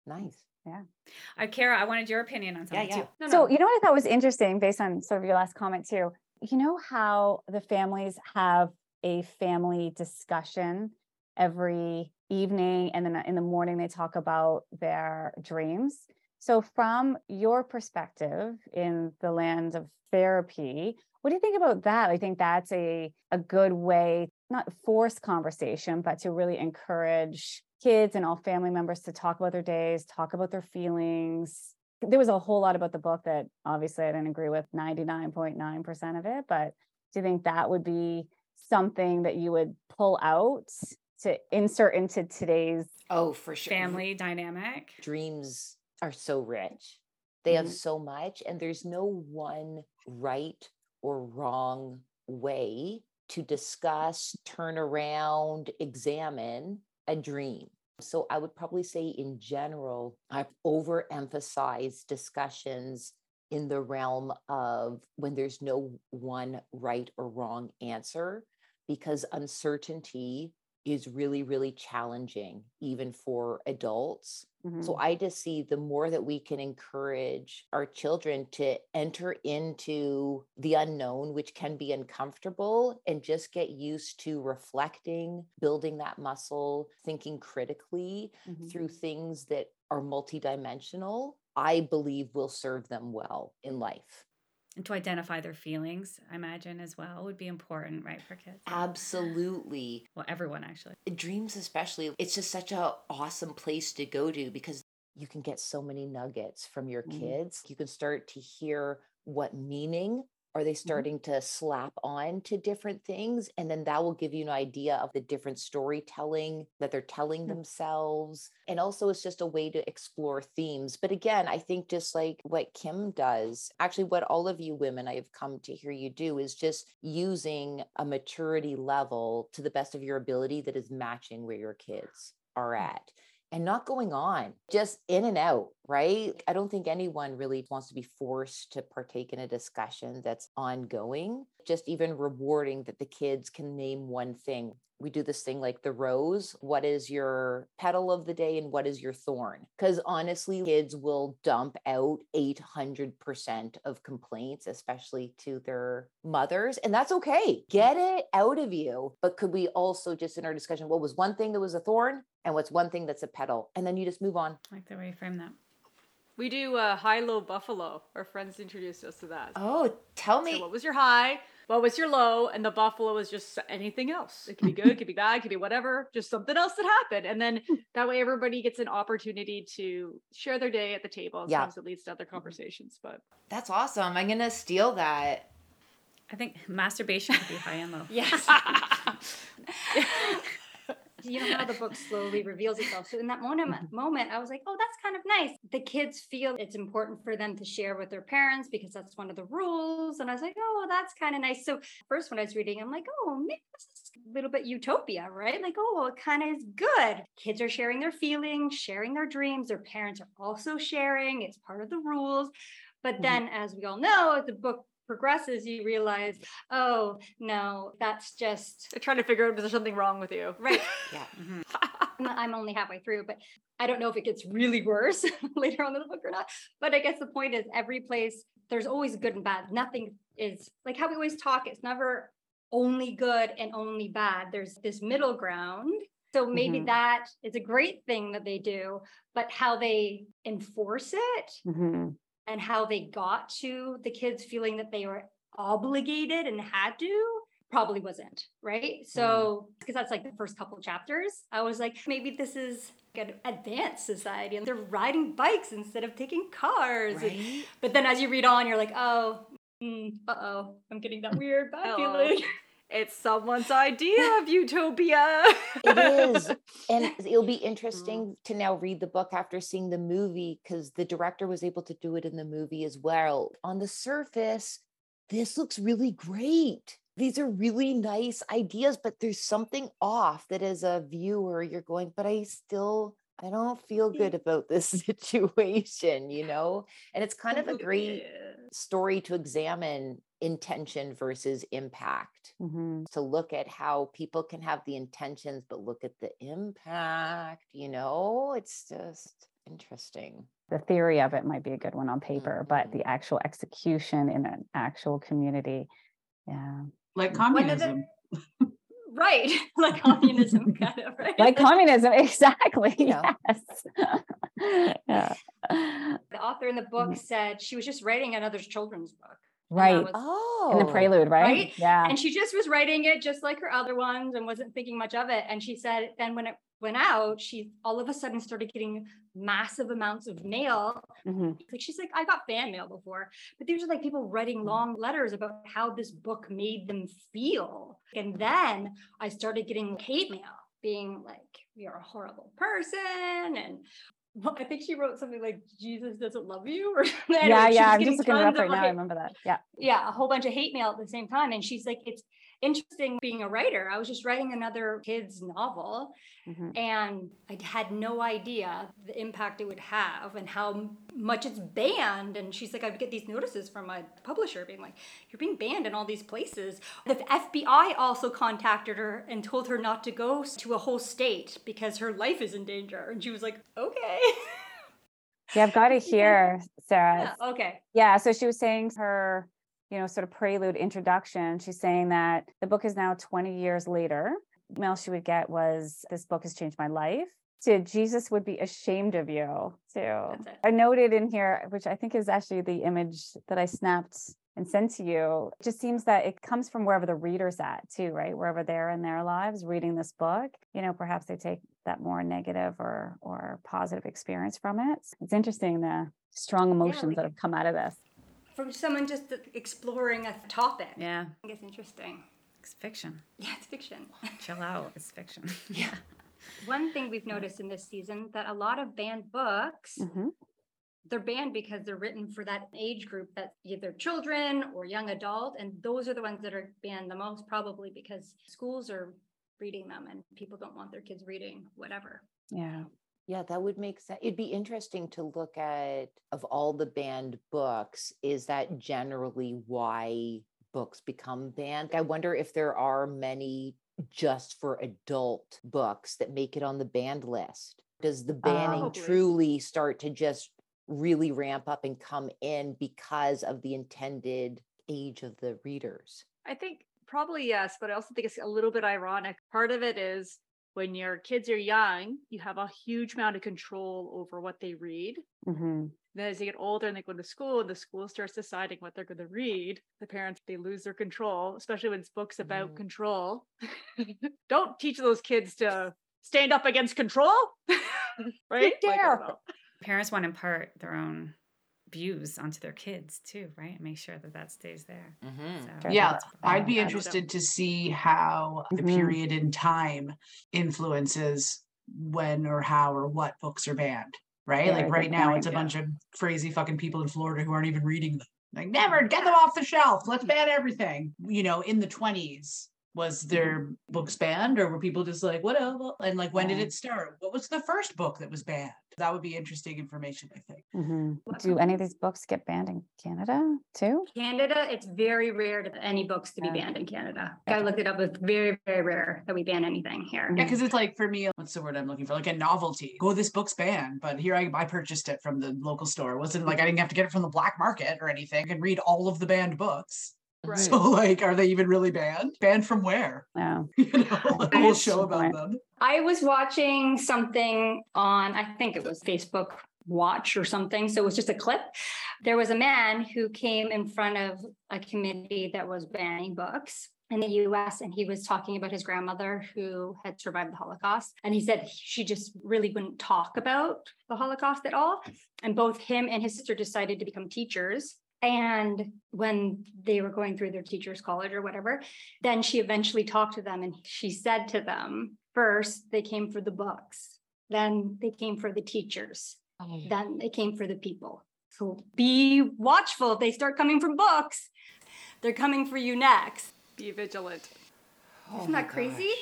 nice. Yeah. Kara, I wanted your opinion on something too. No. So, what I thought was interesting based on sort of your last comment too, how the families have a family discussion every evening and then in the morning they talk about their dreams. So from your perspective in the land of therapy, what do you think about that? I think that's a good way, not force conversation, but to really encourage kids and all family members to talk about their days, talk about their feelings. There was a whole lot about the book that obviously I didn't agree with 99.9% of it, but do you think that would be something that you would pull out to insert into today's for sure. family dynamic? Dreams are so rich. They have so much, and there's no one right or wrong way to discuss, turn around, examine a dream. So I would probably say in general, I've overemphasized discussions in the realm of when there's no one right or wrong answer, because uncertainty is really, really challenging, even for adults. Mm-hmm. So I just see the more that we can encourage our children to enter into the unknown, which can be uncomfortable, and just get used to reflecting, building that muscle, thinking critically through things that are multidimensional, I believe will serve them well in life. And to identify their feelings, I imagine, as well, would be important, right, for kids? Absolutely. Well, everyone, actually. Dreams especially, it's just such an awesome place to go to because you can get so many nuggets from your kids. You can start to hear what meaning Are they starting to slap on to different things? And then that will give you an idea of the different storytelling that they're telling themselves. And also it's just a way to explore themes. But again, I think just like what Kim does, actually what all of you women I have come to hear you do is just using a maturity level to the best of your ability that is matching where your kids are at. And not going on, just in and out, right? I don't think anyone really wants to be forced to partake in a discussion that's ongoing, just even rewarding that the kids can name one thing. We do this thing like the rose, what is your petal of the day and what is your thorn? Because honestly, kids will dump out 800% of complaints, especially to their mothers. And that's okay. Get it out of you. But could we also just in our discussion, what was one thing that was a thorn? And what's one thing that's a petal? And then you just move on. I like the way you frame that. We do high-low buffalo. Our friends introduced us to that. Oh, tell me. So what was your high? What was your low? And the buffalo was just anything else. It could be good, it could be bad, it could be whatever. Just something else that happened. And then that way everybody gets an opportunity to share their day at the table. And sometimes it leads to other conversations. But that's awesome. I'm going to steal that. I think masturbation could be high and low. Yes. You know how the book slowly reveals itself. So in that moment, I was like, oh, that's kind of nice. The kids feel it's important for them to share with their parents because that's one of the rules. And I was like, oh, that's kind of nice. So first when I was reading, I'm like, oh, maybe this is a little bit utopia, right? Like, oh, well, it kind of is good. Kids are sharing their feelings, sharing their dreams. Their parents are also sharing. It's part of the rules. But then, as we all know, as the book progresses, you realize, oh no, that's just they're trying to figure out if there's something wrong with you, right? Yeah. I'm only halfway through, but I don't know if it gets really worse later on in the book or not. But I guess the point is, every place there's always good and bad. Nothing is like how we always talk. It's never only good and only bad. There's this middle ground. So maybe that is a great thing that they do, but how they enforce it. And how they got to the kids feeling that they were obligated and had to probably wasn't, right? So, because that's like the first couple of chapters, I was like, maybe this is an advanced society and they're riding bikes instead of taking cars. Right? And, but then as you read on, you're like, oh, I'm getting that weird bad feeling. It's someone's idea of utopia. It is. And it'll be interesting to now read the book after seeing the movie because the director was able to do it in the movie as well. On the surface, this looks really great. These are really nice ideas, but there's something off that as a viewer, you're going, but I don't feel good about this situation, you know? And it's kind of a great story to examine intention versus impact, to look at how people can have the intentions, but look at the impact, you know? It's just interesting. The theory of it might be a good one on paper, but the actual execution in an actual community. Yeah. Like communism. Right. Like communism, kind of, right? Like communism, exactly. Yeah. Yes. Yeah. The author in the book said she was just writing another children's book. Right. In the prelude, right? Yeah. And she just was writing it just like her other ones and wasn't thinking much of it. And she said, then when it went out, she all of a sudden started getting massive amounts of mail. Like she's like, I got fan mail before, but these are like people writing long letters about how this book made them feel. And then I started getting hate mail being like, you're a horrible person. And well, I think she wrote something like Jesus doesn't love you or something. Yeah. I'm just looking it up right now. I remember that. Yeah. A whole bunch of hate mail at the same time. And she's like, it's interesting being a writer. I was just writing another kid's novel and I had no idea the impact it would have and how much it's banned. And she's like, I would get these notices from my publisher being like, you're being banned in all these places. The FBI also contacted her and told her not to go to a whole state because her life is in danger. And she was like, okay. Yeah, I've got it here, Sarah. Yeah, okay. Yeah. So she was saying her, you know, sort of prelude introduction. She's saying that the book is now 20 years later. The email she would get was, this book has changed my life. So Jesus would be ashamed of you too. I noted in here, which I think is actually the image that I snapped and sent to you. It just seems that it comes from wherever the reader's at too, right? Wherever they're in their lives reading this book, you know, perhaps they take that more negative or positive experience from it. It's interesting, the strong emotions that have come out of this. from someone just exploring a topic. Yeah. I think it's interesting. It's fiction. Yeah, it's fiction. Chill out. It's fiction. Yeah. One thing we've noticed in this season that a lot of banned books, mm-hmm. they're banned because they're written for that age group that's either children or young adult. And those are the ones that are banned the most, probably because schools are reading them and people don't want their kids reading whatever. Yeah. Yeah, that would make sense. It'd be interesting to look at, of all the banned books, is that generally why books become banned? I wonder if there are many just for adult books that make it on the banned list. Does the banning truly start to just really ramp up and come in because of the intended age of the readers? I think probably yes, but I also think it's a little bit ironic. Part of it is when your kids are young, you have a huge amount of control over what they read. Mm-hmm. Then as they get older and they go to school and the school starts deciding what they're going to read, the parents, they lose their control, especially when it's books about control. Don't teach those kids to stand up against control, right? Parents want to impart their own views onto their kids too, right? Make sure that that stays there. Mm-hmm. So, yeah, I'd be interested to see how the period in time influences when or how or what books are banned, right? Yeah, like right now, it's a bunch of crazy fucking people in Florida who aren't even reading them. Like, never get them off the shelf. Let's ban everything. You know, in the 20s, was there books banned, or were people just like, whatever? And like, when did it start? What was the first book that was banned? That would be interesting information, I think. Mm-hmm. Do any of these books get banned in Canada too? Canada, it's very rare to any books to be banned in Canada. I looked it up. It's very, very rare that we ban anything here. Yeah, because it's like, for me, what's the word I'm looking for? Like a novelty. Oh, this book's banned, but here I purchased it from the local store. It wasn't like I didn't have to get it from the black market or anything. I can read all of the banned books. Right. So, like, are they even really banned? Banned from where? No. You know, like, we'll show about them. I was watching something on, I think it was Facebook Watch or something. So it was just a clip. There was a man who came in front of a committee that was banning books in the US, and he was talking about his grandmother who had survived the Holocaust. And he said she just really wouldn't talk about the Holocaust at all. And both him and his sister decided to become teachers. And when they were going through their teacher's college or whatever, then she eventually talked to them and she said to them, first, they came for the books, then they came for the teachers, then they came for the people. So be watchful. If they start coming for books, they're coming for you next. Be vigilant. Isn't that crazy?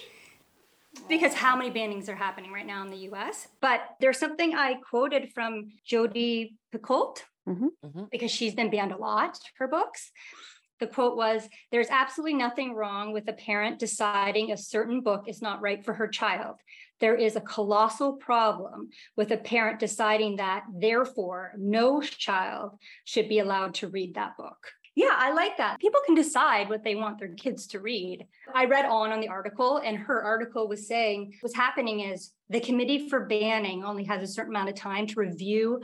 Because how many bannings are happening right now in the US? But there's something I quoted from Jodi Picoult. Mm-hmm. Because she's been banned a lot, her books. The quote was, "There's absolutely nothing wrong with a parent deciding a certain book is not right for her child. There is a colossal problem with a parent deciding that, therefore, no child should be allowed to read that book." Yeah, I like that. People can decide what they want their kids to read. I read on the article, and her article was saying what's happening is the committee for banning only has a certain amount of time to review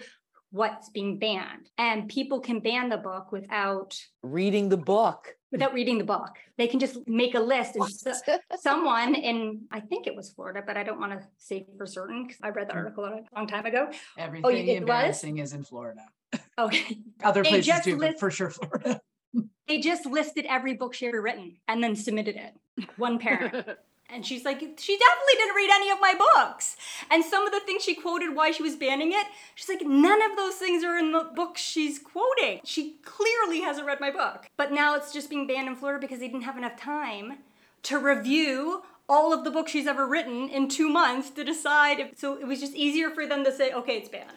what's being banned, and people can ban the book without reading the book. They can just make a list. And someone in, I think it was Florida, but I don't want to say for certain because I read the article a long time ago. Everything embarrassing is in Florida. Okay. Other places too, but for sure Florida. They just listed every book she ever written and then submitted it. One parent. And she's like, she definitely didn't read any of my books. And some of the things she quoted why she was banning it, she's like, none of those things are in the book she's quoting. She clearly hasn't read my book. But now it's just being banned in Florida because they didn't have enough time to review all of the books she's ever written in 2 months to decide. So it was just easier for them to say, okay, it's banned.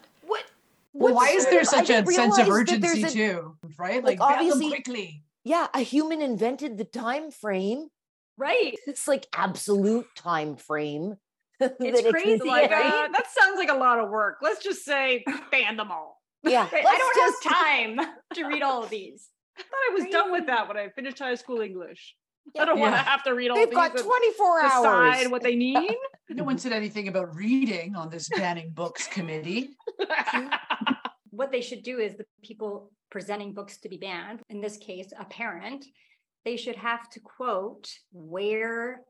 Well, why is there such a sense of urgency too, right? Like obviously, ban them quickly. Yeah, a human invented the time frame. Right. It's like absolute time frame. It's crazy. Like, that sounds like a lot of work. Let's just say ban them all. Yeah. I don't have time to read all of these. I thought I was done with that when I finished high school English. Yeah. I don't want to have to read all these. They've got 24 hours. Decide what they mean. No one said anything about reading on this banning books committee. What they should do is the people presenting books to be banned, in this case, a parent, they should have to quote where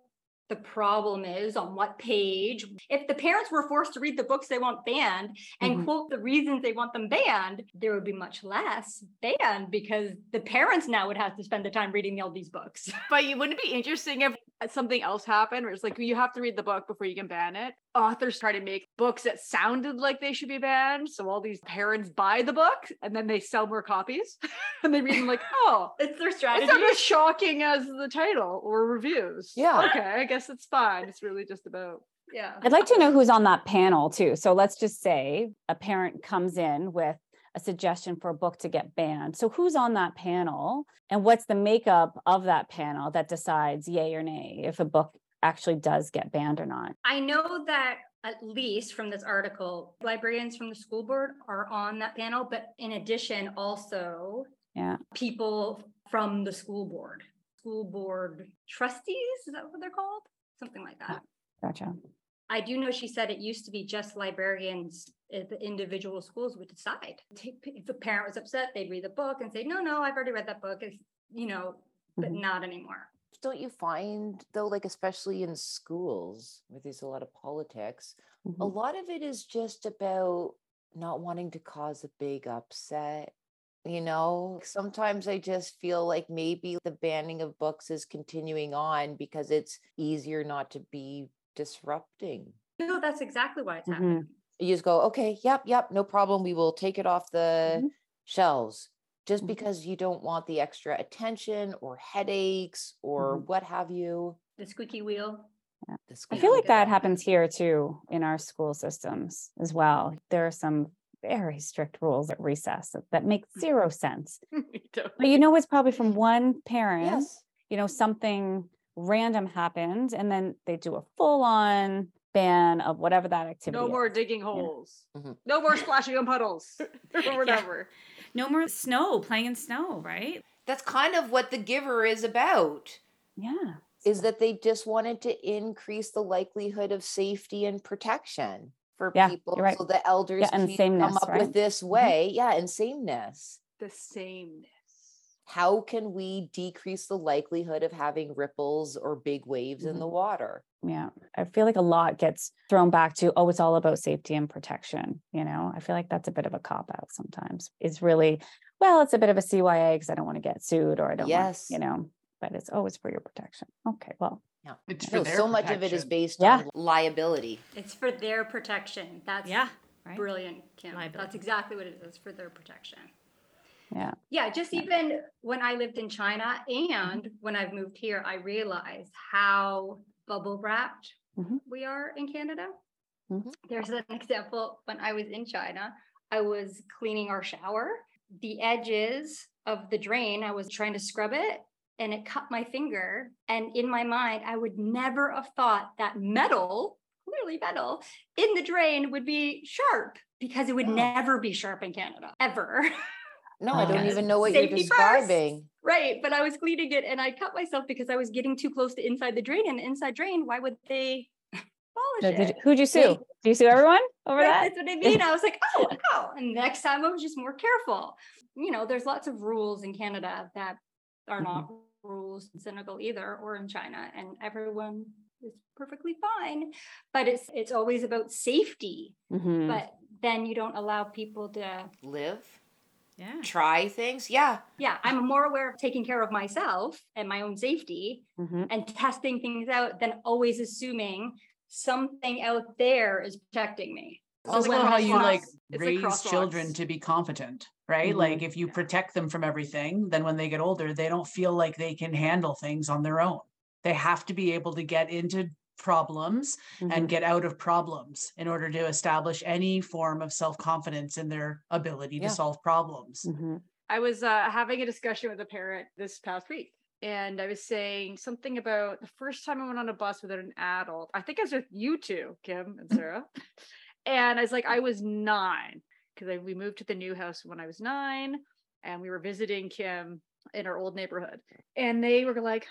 the problem is on what page. If the parents were forced to read the books they want banned and quote the reasons they want them banned, there would be much less banned because the parents now would have to spend the time reading all these books. But wouldn't it be interesting if something else happened where it's like, you have to read the book before you can ban it? Authors try to make books that sounded like they should be banned. So all these parents buy the book and then they sell more copies and they read them like, oh, it's their strategy. It's not as shocking as the title or reviews. Yeah. Okay. I guess it's fine. It's really just about, yeah. I'd like to know who's on that panel too. So let's just say a parent comes in with a suggestion for a book to get banned. So who's on that panel and what's the makeup of that panel that decides yay or nay if a book actually does get banned or not? I know that at least from this article, librarians from the school board are on that panel, but in addition also people from the school board trustees, is that what they're called? Something like that. Gotcha. I do know she said it used to be just librarians at the individual schools would decide. If a parent was upset, they'd read the book and say, no, I've already read that book, it's, but not anymore. Don't you find, though, like, especially in schools where there's a lot of politics, a lot of it is just about not wanting to cause a big upset. You know, sometimes I just feel like maybe the banning of books is continuing on because it's easier not to be disrupting. No, that's exactly why it's happening. You just go, okay, yep, no problem. We will take it off the shelves. Just because you don't want the extra attention or headaches or what have you. The squeaky wheel. Yeah. I feel like that happens here too in our school systems as well. There are some very strict rules at recess that make zero sense. But it's probably from one parent, something random happened and then they do a full-on ban of whatever that activity is. No more digging holes. No more splashing in puddles or whatever. No more snow, playing in snow, right? That's kind of what The Giver is about. Yeah. Is that they just wanted to increase the likelihood of safety and protection for people. Right. So the elders can come up with this way. Yeah, and sameness. The sameness. How can we decrease the likelihood of having ripples or big waves in the water? Yeah. I feel like a lot gets thrown back to, it's all about safety and protection. I feel like that's a bit of a cop-out sometimes. It's really, it's a bit of a CYA because I don't want to get sued or I don't want, but it's always for your protection. Okay. Well, yeah. So much of it is based on liability. It's for their protection. That's brilliant, Kim. Liability. That's exactly what it is, for their protection. Yeah. Yeah. Just even when I lived in China and when I've moved here, I realized how bubble wrapped we are in Canada. There's an example. When I was in China, I was cleaning our shower. The edges of the drain, I was trying to scrub it and it cut my finger. And in my mind, I would never have thought that metal in the drain would be sharp, because it would never be sharp in Canada, ever. No, I don't even know what you're describing. First. Right. But I was cleaning it and I cut myself because I was getting too close to inside the drain. And the inside drain, why would they polish it? Who'd you sue? Do you sue everyone over that? That's what I mean. I was like, oh. And next time I was just more careful. There's lots of rules in Canada that are not rules in Senegal either, or in China. And everyone is perfectly fine. But it's always about safety. But then you don't allow people to live. Yeah. Try things. Yeah. Yeah. I'm more aware of taking care of myself and my own safety and testing things out than always assuming something out there is protecting me. Also how you raise children to be competent, right? Like if you protect them from everything, then when they get older, they don't feel like they can handle things on their own. They have to be able to get into problems and get out of problems in order to establish any form of self-confidence in their ability to solve problems. I was having a discussion with a parent this past week, and I was saying something about the first time I went on a bus with an adult. I think I was with you two, Kim and Sarah. And I was like, I was 9 because we moved to the new house when I was 9 and we were visiting Kim in our old neighborhood. And they were like,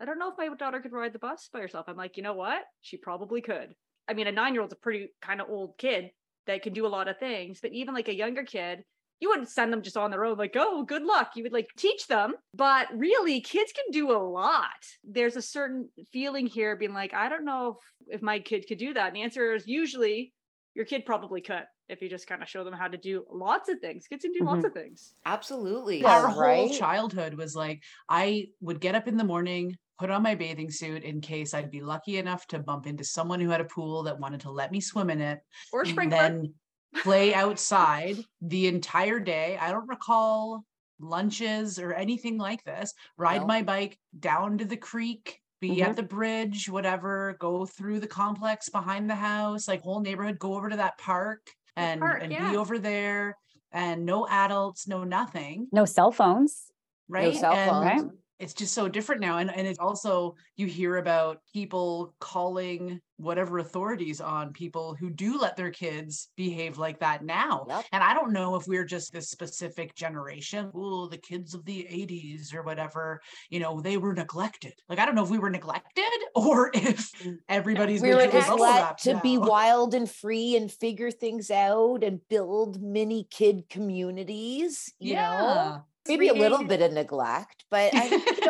I don't know if my daughter could ride the bus by herself. I'm like, you know what? She probably could. I mean, a 9-year-old's a pretty kind of old kid that can do a lot of things, but even like a younger kid, you wouldn't send them just on their own, like, oh, good luck. You would like teach them, but really kids can do a lot. There's a certain feeling here being like, I don't know if my kid could do that. And the answer is usually your kid probably could. If you just kind of show them how to do lots of things, kids can do lots of things. Absolutely. Our whole childhood was like, I would get up in the morning, put on my bathing suit in case I'd be lucky enough to bump into someone who had a pool that wanted to let me swim in it. Or sprinkler. Then play outside the entire day. I don't recall lunches or anything like this. Ride my bike down to the creek, be at the bridge, whatever, go through the complex behind the house, like whole neighborhood, go over to that park. And be over there, and no adults, no nothing. No cell phones. Right. No cell phone, right? It's just so different now. And it's also, you hear about people calling whatever authorities on people who do let their kids behave like that now. Yep. And I don't know if we're just this specific generation, oh, the kids of the 80s or whatever, you know, they were neglected. Like, I don't know if we were neglected or if everybody's been to be wild and free and figure things out and build mini kid communities, you know? Maybe a little bit of neglect, but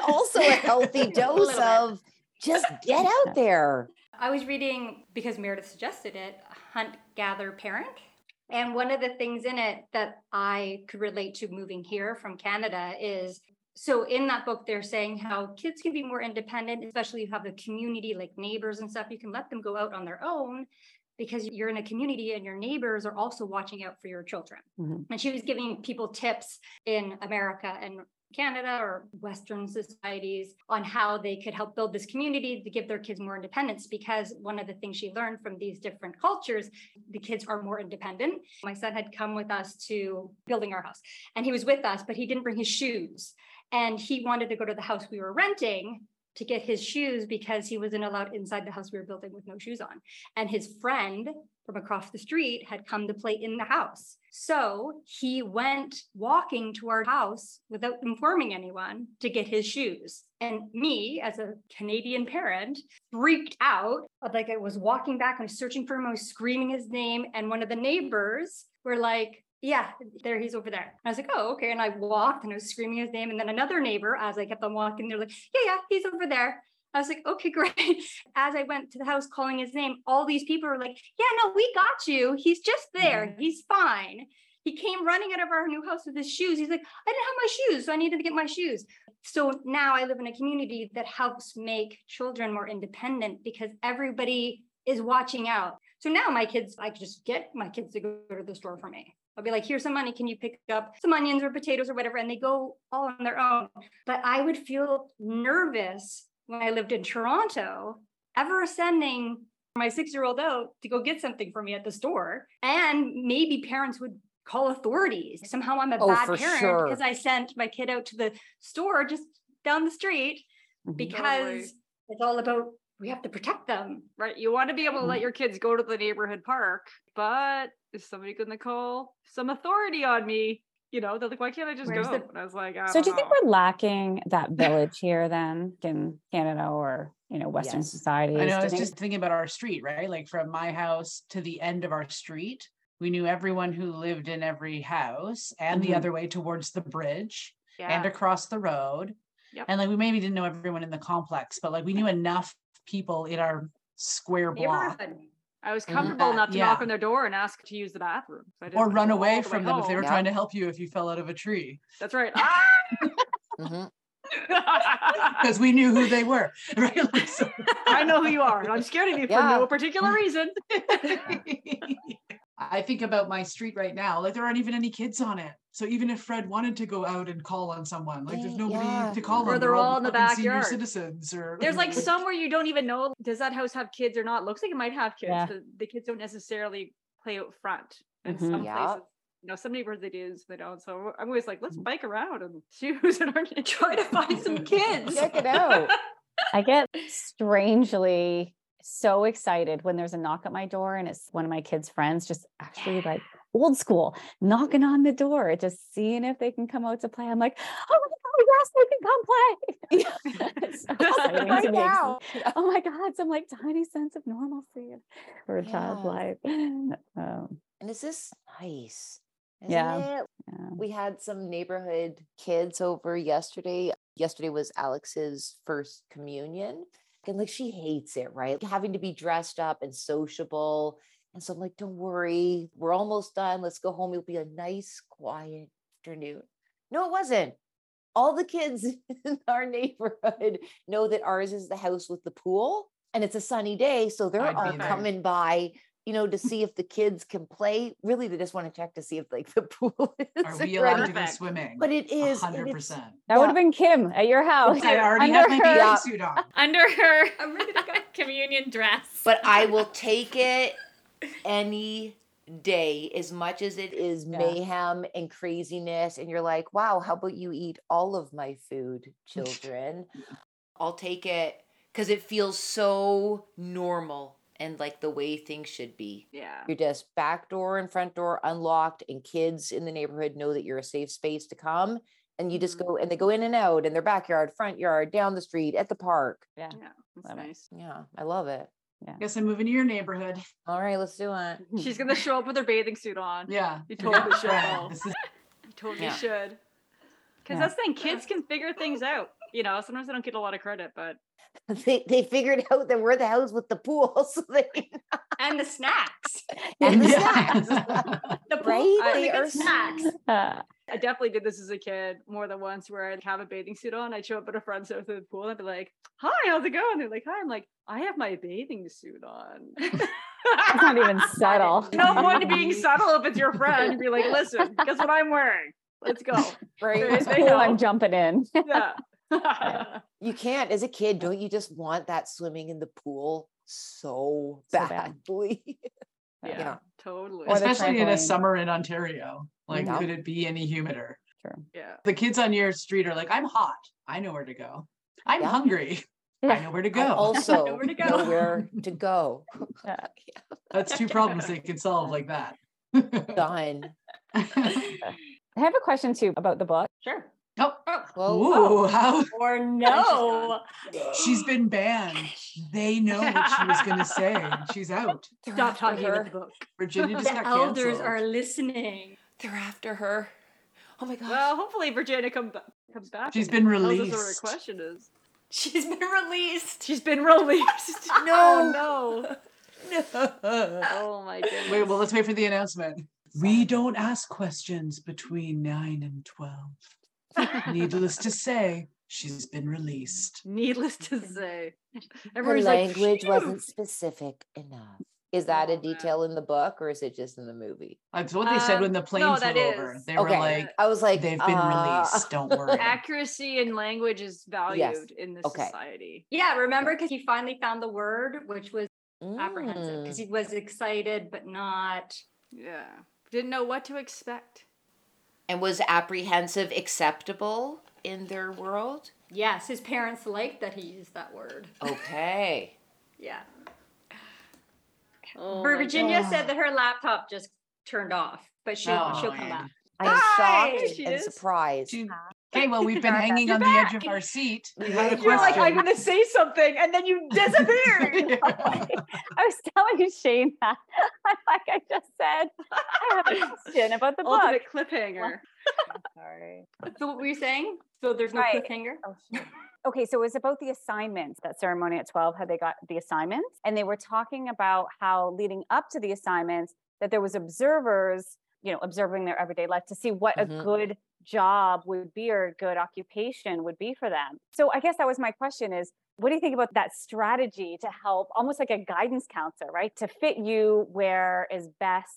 also a healthy dose of just get out there. I was reading, because Meredith suggested it, Hunt, Gather, Parent. And one of the things in it that I could relate to moving here from Canada is, so in that book, they're saying how kids can be more independent, especially if you have a community like neighbors and stuff. You can let them go out on their own, because you're in a community and your neighbors are also watching out for your children. And she was giving people tips in America and Canada or Western societies on how they could help build this community to give their kids more independence, because one of the things she learned from these different cultures, the kids are more independent. My son had come with us to building our house, and he was with us, but he didn't bring his shoes. And he wanted to go to the house we were renting to get his shoes because he wasn't allowed inside the house we were building with no shoes on. And his friend from across the street had come to play in the house. So he went walking to our house without informing anyone to get his shoes. And me, as a Canadian parent, freaked out. Like, I was walking back, I was searching for him, I was screaming his name. And one of the neighbors were like, yeah, there, he's over there. And I was like, oh, okay. And I walked and I was screaming his name. And then another neighbor, as I kept on walking, they're like, yeah, he's over there. I was like, okay, great. As I went to the house calling his name, all these people were like, yeah, no, we got you. He's just there. He's fine. He came running out of our new house with his shoes. He's like, I didn't have my shoes, so I needed to get my shoes. So now I live in a community that helps make children more independent because everybody is watching out. So now my kids, I just get my kids to go to the store for me. I'll be like, here's some money. Can you pick up some onions or potatoes or whatever? And they go all on their own. But I would feel nervous when I lived in Toronto, ever sending my 6-year-old out to go get something for me at the store. And maybe parents would call authorities. Somehow I'm a bad parent because I sent my kid out to the store just down the street because it's all about, we have to protect them. Right. You want to be able to let your kids go to the neighborhood park, but is somebody going to call some authority on me? You know, they're like, why can't I just go? And I was like, I don't know. Do you think we're lacking that village here then in Canada or, you know, Western society? I know, I was just thinking about our street, right? Like from my house to the end of our street, we knew everyone who lived in every house and the other way towards the bridge and across the road. Yep. And like, we maybe didn't know everyone in the complex, but like we knew enough people in our square block. I was comfortable enough to knock on their door and ask to use the bathroom. So I didn't run away from them if they were trying to help you if you fell out of a tree. That's right. Because we knew who they were. Right? Like, so. I know who you are. And I'm scared of you for no particular reason. I think about my street right now, like there aren't even any kids on it. So even if Fred wanted to go out and call on someone, like there's nobody to call on. Or they're all in the backyard. Senior citizens or there's like somewhere you don't even know, does that house have kids or not? Looks like it might have kids. Yeah. The kids don't necessarily play out front in some places. You know, some neighborhoods they do, they don't. So I'm always like, let's bike around and see who's in our neighborhood, try to find some kids. Check it out. I get strangely so excited when there's a knock at my door and it's one of my kids' friends, just actually like old school knocking on the door, just seeing if they can come out to play. I'm like, oh my God, yes, they can come play. It's so exciting to me. Now. Oh my God, some like tiny sense of normalcy for a child's life. And is this nice? isn't it? Yeah. We had some neighborhood kids over yesterday. Yesterday was Alex's first communion. And like, she hates it, right? Like, having to be dressed up and sociable. And so I'm like, don't worry, we're almost done. Let's go home. It'll be a nice, quiet afternoon. No, it wasn't. All the kids in our neighborhood know that ours is the house with the pool and it's a sunny day. So they're all coming by, you know, to see if the kids can play. Really, they just want to check to see if like the pool is allowed to go swimming. But it is 100%. That would have been Kim at your house. I already have my bathing suit on. Under her communion dress. But I will take it any day, as much as it is mayhem and craziness. And you're like, wow, how about you eat all of my food, children? I'll take it because it feels so normal and like the way things should be. Yeah. You're just back door and front door unlocked, and kids in the neighborhood know that you're a safe space to come. And you just go, and they go in and out in their backyard, front yard, down the street, at the park. Yeah. Yeah. That's nice. Yeah. I love it. Yeah. Guess I'm moving to your neighborhood. All right, let's do it. She's going to show up with her bathing suit on. Yeah. You totally should. You totally should. Because that's the thing, kids can figure things out. You know, sometimes they don't get a lot of credit, but. They figured out that we're the house with the pool. So they... And the snacks. And the snacks. The pool. Right? They are snacks. I definitely did this as a kid more than once, where I'd have a bathing suit on. I'd show up at a friend's house at the pool and I'd be like, hi, how's it going? They're like, hi. I'm like, I have my bathing suit on. That's not even subtle. No point being subtle if it's your friend. You'd be like, listen, guess what I'm wearing? Let's go. Right? Cool, I'm jumping in. Yeah. You can't, as a kid, don't you just want that swimming in the pool so badly? Yeah, yeah, totally. Especially in a summer in Ontario. Like, could it be any humider? Sure. Yeah. The kids on your street are like, I'm hot. I know where to go. I'm hungry. I know where to go. I also know where to go. Yeah. That's two problems they can solve like that. Done. I have a question too about the book. Sure. Oh, how? Or no. She's been banned. They know what she was going to say. She's out. Stop talking about the book. Virginia just got canceled. The elders are listening. They're after her. Oh my gosh. Well, hopefully Virginia comes back. She's been released. That's what her question is. She's been released. She's been released. No. Oh my goodness. Wait, well, let's wait for the announcement. We don't ask questions between 9 and 12. Needless to say, she's been released. Needless to say. Everyone's her language wasn't specific enough. Is that a detail in the book, or is it just in the movie? That's what they said when the plane flew over. They were like, I was like, they've been released. Don't worry. Accuracy in language is valued in this society. Yeah, remember, because he finally found the word, which was apprehensive, because he was excited, but not. Yeah. Didn't know what to expect. And was apprehensive acceptable in their world? Yes, his parents liked that he used that word. Okay. Virginia said that her laptop just turned off, but she'll come back. I'm shocked and surprised. Okay, well, we've been hanging on the edge of our seat. We had a question. You're like, I'm going to say something, and then you disappeared. I was telling Shane that. I'm like, I just said, I have a question about the book. Ultimate cliffhanger. I'm sorry. So what were you saying? So there's no cliffhanger? Oh, shit. Okay, so it was about the assignments, that ceremony at 12, how they got the assignments. And they were talking about how leading up to the assignments, that there was observers, you know, observing their everyday life to see what a good job would be or a good occupation would be for them. So I guess that was my question is, what do you think about that strategy to help, almost like a guidance counselor, right? To fit you where is best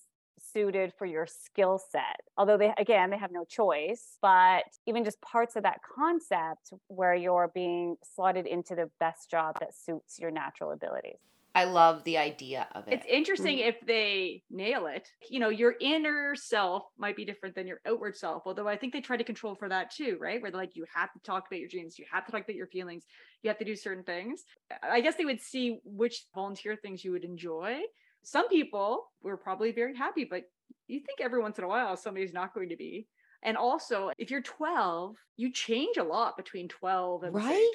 suited for your skill set. Although they have no choice, but even just parts of that concept where you're being slotted into the best job that suits your natural abilities. I love the idea of it. It's interesting if they nail it. You know, your inner self might be different than your outward self, although I think they try to control for that too, right? Where they're like, you have to talk about your dreams, you have to talk about your feelings, you have to do certain things. I guess they would see which volunteer things you would enjoy. Some people were probably very happy, but you think every once in a while somebody's not going to be. And also, if you're 12, you change a lot between 12 and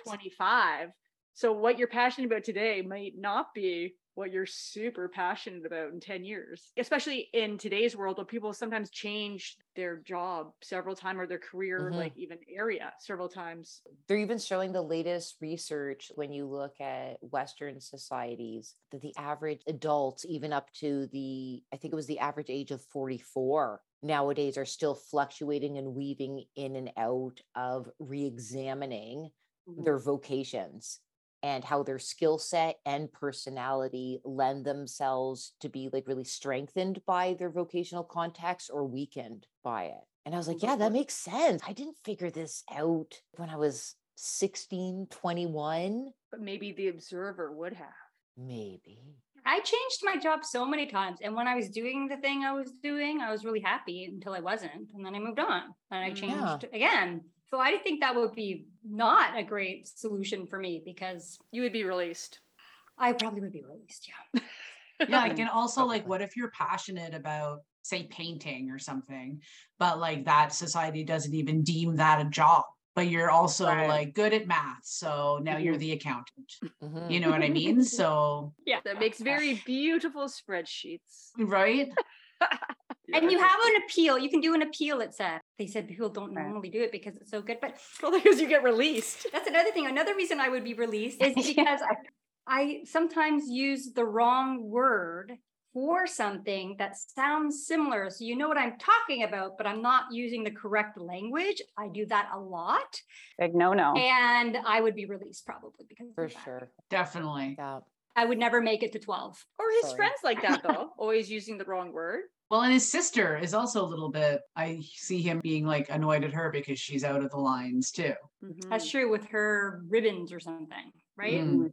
25. So what you're passionate about today might not be what you're super passionate about in 10 years, especially in today's world where people sometimes change their job several times or their career, mm-hmm. like even area several times. They're even showing the latest research when you look at Western societies, that the average adults, even up to the, I think it was the average age of 44, nowadays are still fluctuating and weaving in and out of re-examining mm-hmm. their vocations and how their skill set and personality lend themselves to be like really strengthened by their vocational context or weakened by it. And I was like, yeah, that makes sense. I didn't figure this out when I was 16, 21. But maybe the observer would have. Maybe. I changed my job so many times. And when I was doing the thing I was doing, I was really happy until I wasn't. And then I moved on and I changed again. So I think that would be not a great solution for me because you would be released. I probably would be released. Yeah. Yeah. And also like, what if you're passionate about, say, painting or something, but like that society doesn't even deem that a job, but you're also right. like good at math. So now mm-hmm. you're the accountant, mm-hmm. you know what I mean? So yeah, that makes very beautiful spreadsheets. Right. And you have an appeal. You can do an appeal, it said. They said people don't normally do it because it's so good, but probably because you get released. That's another thing. Another reason I would be released is because I sometimes use the wrong word for something that sounds similar. So you know what I'm talking about, but I'm not using the correct language. I do that a lot. Big no-no. And I would be released probably because for of that. Sure. Definitely. Yeah. I would never make it to 12. Or his friends like that though, always using the wrong word. Well, and his sister is also a little bit, I see him being like annoyed at her because she's out of the lines too. Mm-hmm. That's true with her ribbons or something, right? Mm-hmm.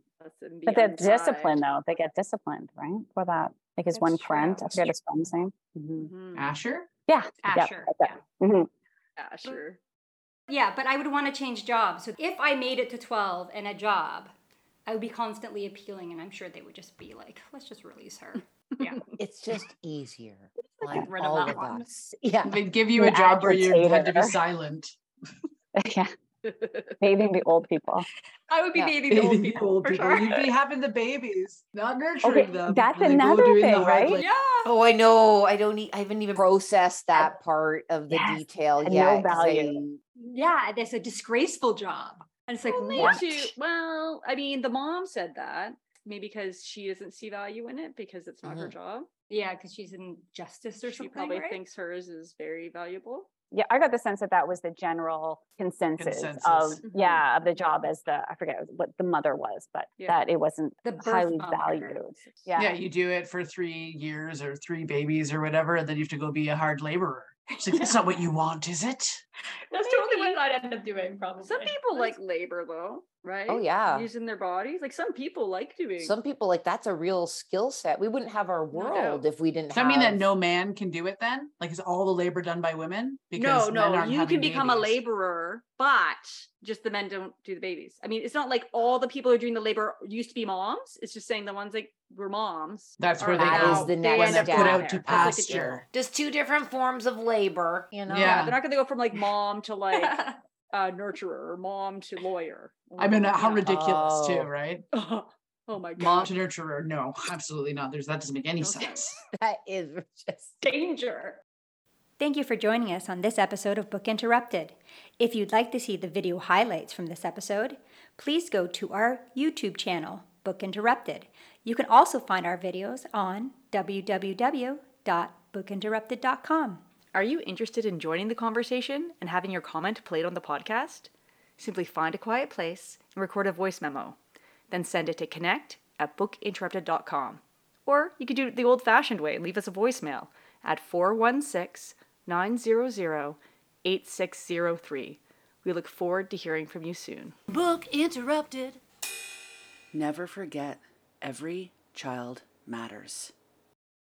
But they're disciplined though. They get disciplined, right? For that. Like his one friend, I forget his friend's name. Mm-hmm. Asher? Yeah. Asher. Yeah. Yeah. Mm-hmm. Asher. Yeah, but I would want to change jobs. So if I made it to 12 and a job, I would be constantly appealing and I'm sure they would just be like, let's just release her. Yeah. It's just easier. Like rid all of that one. Yeah. They'd give you a job where you had to be silent. Yeah. Bathing the old people. I would be bathing the old people. For sure. You'd be having the babies, not nurturing them. That's another thing, right? Like, yeah. Oh, I know. I haven't even processed that part of the detail yet. No value. Yeah. There's a disgraceful job. And it's like, what? Well, I mean, the mom said that. Maybe because she doesn't see value in it because it's not her job. Yeah, because she's in justice or something. She probably thinks hers is very valuable. Yeah, I got the sense that was the general consensus. Of of the job as the, I forget what the mother was, but that it wasn't highly valued. Yeah, you do it for 3 years or 3 babies or whatever, and then you have to go be a hard laborer. It's like, that's not what you want, is it? That's totally what I'd end up doing, probably. Some people like labor, though, right? Oh, yeah. Using their bodies. Like, some people like, that's a real skill set. We wouldn't have our world if we didn't have. Does that mean that no man can do it then? Like, is all the labor done by women? Because no, you can become a laborer, but just the men don't do the babies. I mean, it's not like all the people who are doing the labor used to be moms. It's just saying the ones like were moms. That's where they put out to pasture. Just 2 different forms of labor, you know? Yeah. They're not going to go from like mom to like nurturer or mom to lawyer. I mean, how ridiculous too, right? Oh my God. Mom to nurturer. No, absolutely not. That doesn't make any sense. That is just danger. Thank you for joining us on this episode of Book Interrupted. If you'd like to see the video highlights from this episode, please go to our YouTube channel, Book Interrupted. You can also find our videos on www.bookinterrupted.com. Are you interested in joining the conversation and having your comment played on the podcast? Simply find a quiet place and record a voice memo. Then send it to connect@bookinterrupted.com. Or you could do it the old-fashioned way and leave us a voicemail at 416-900-8603. We look forward to hearing from you soon. Book Interrupted. Never forget, every child matters.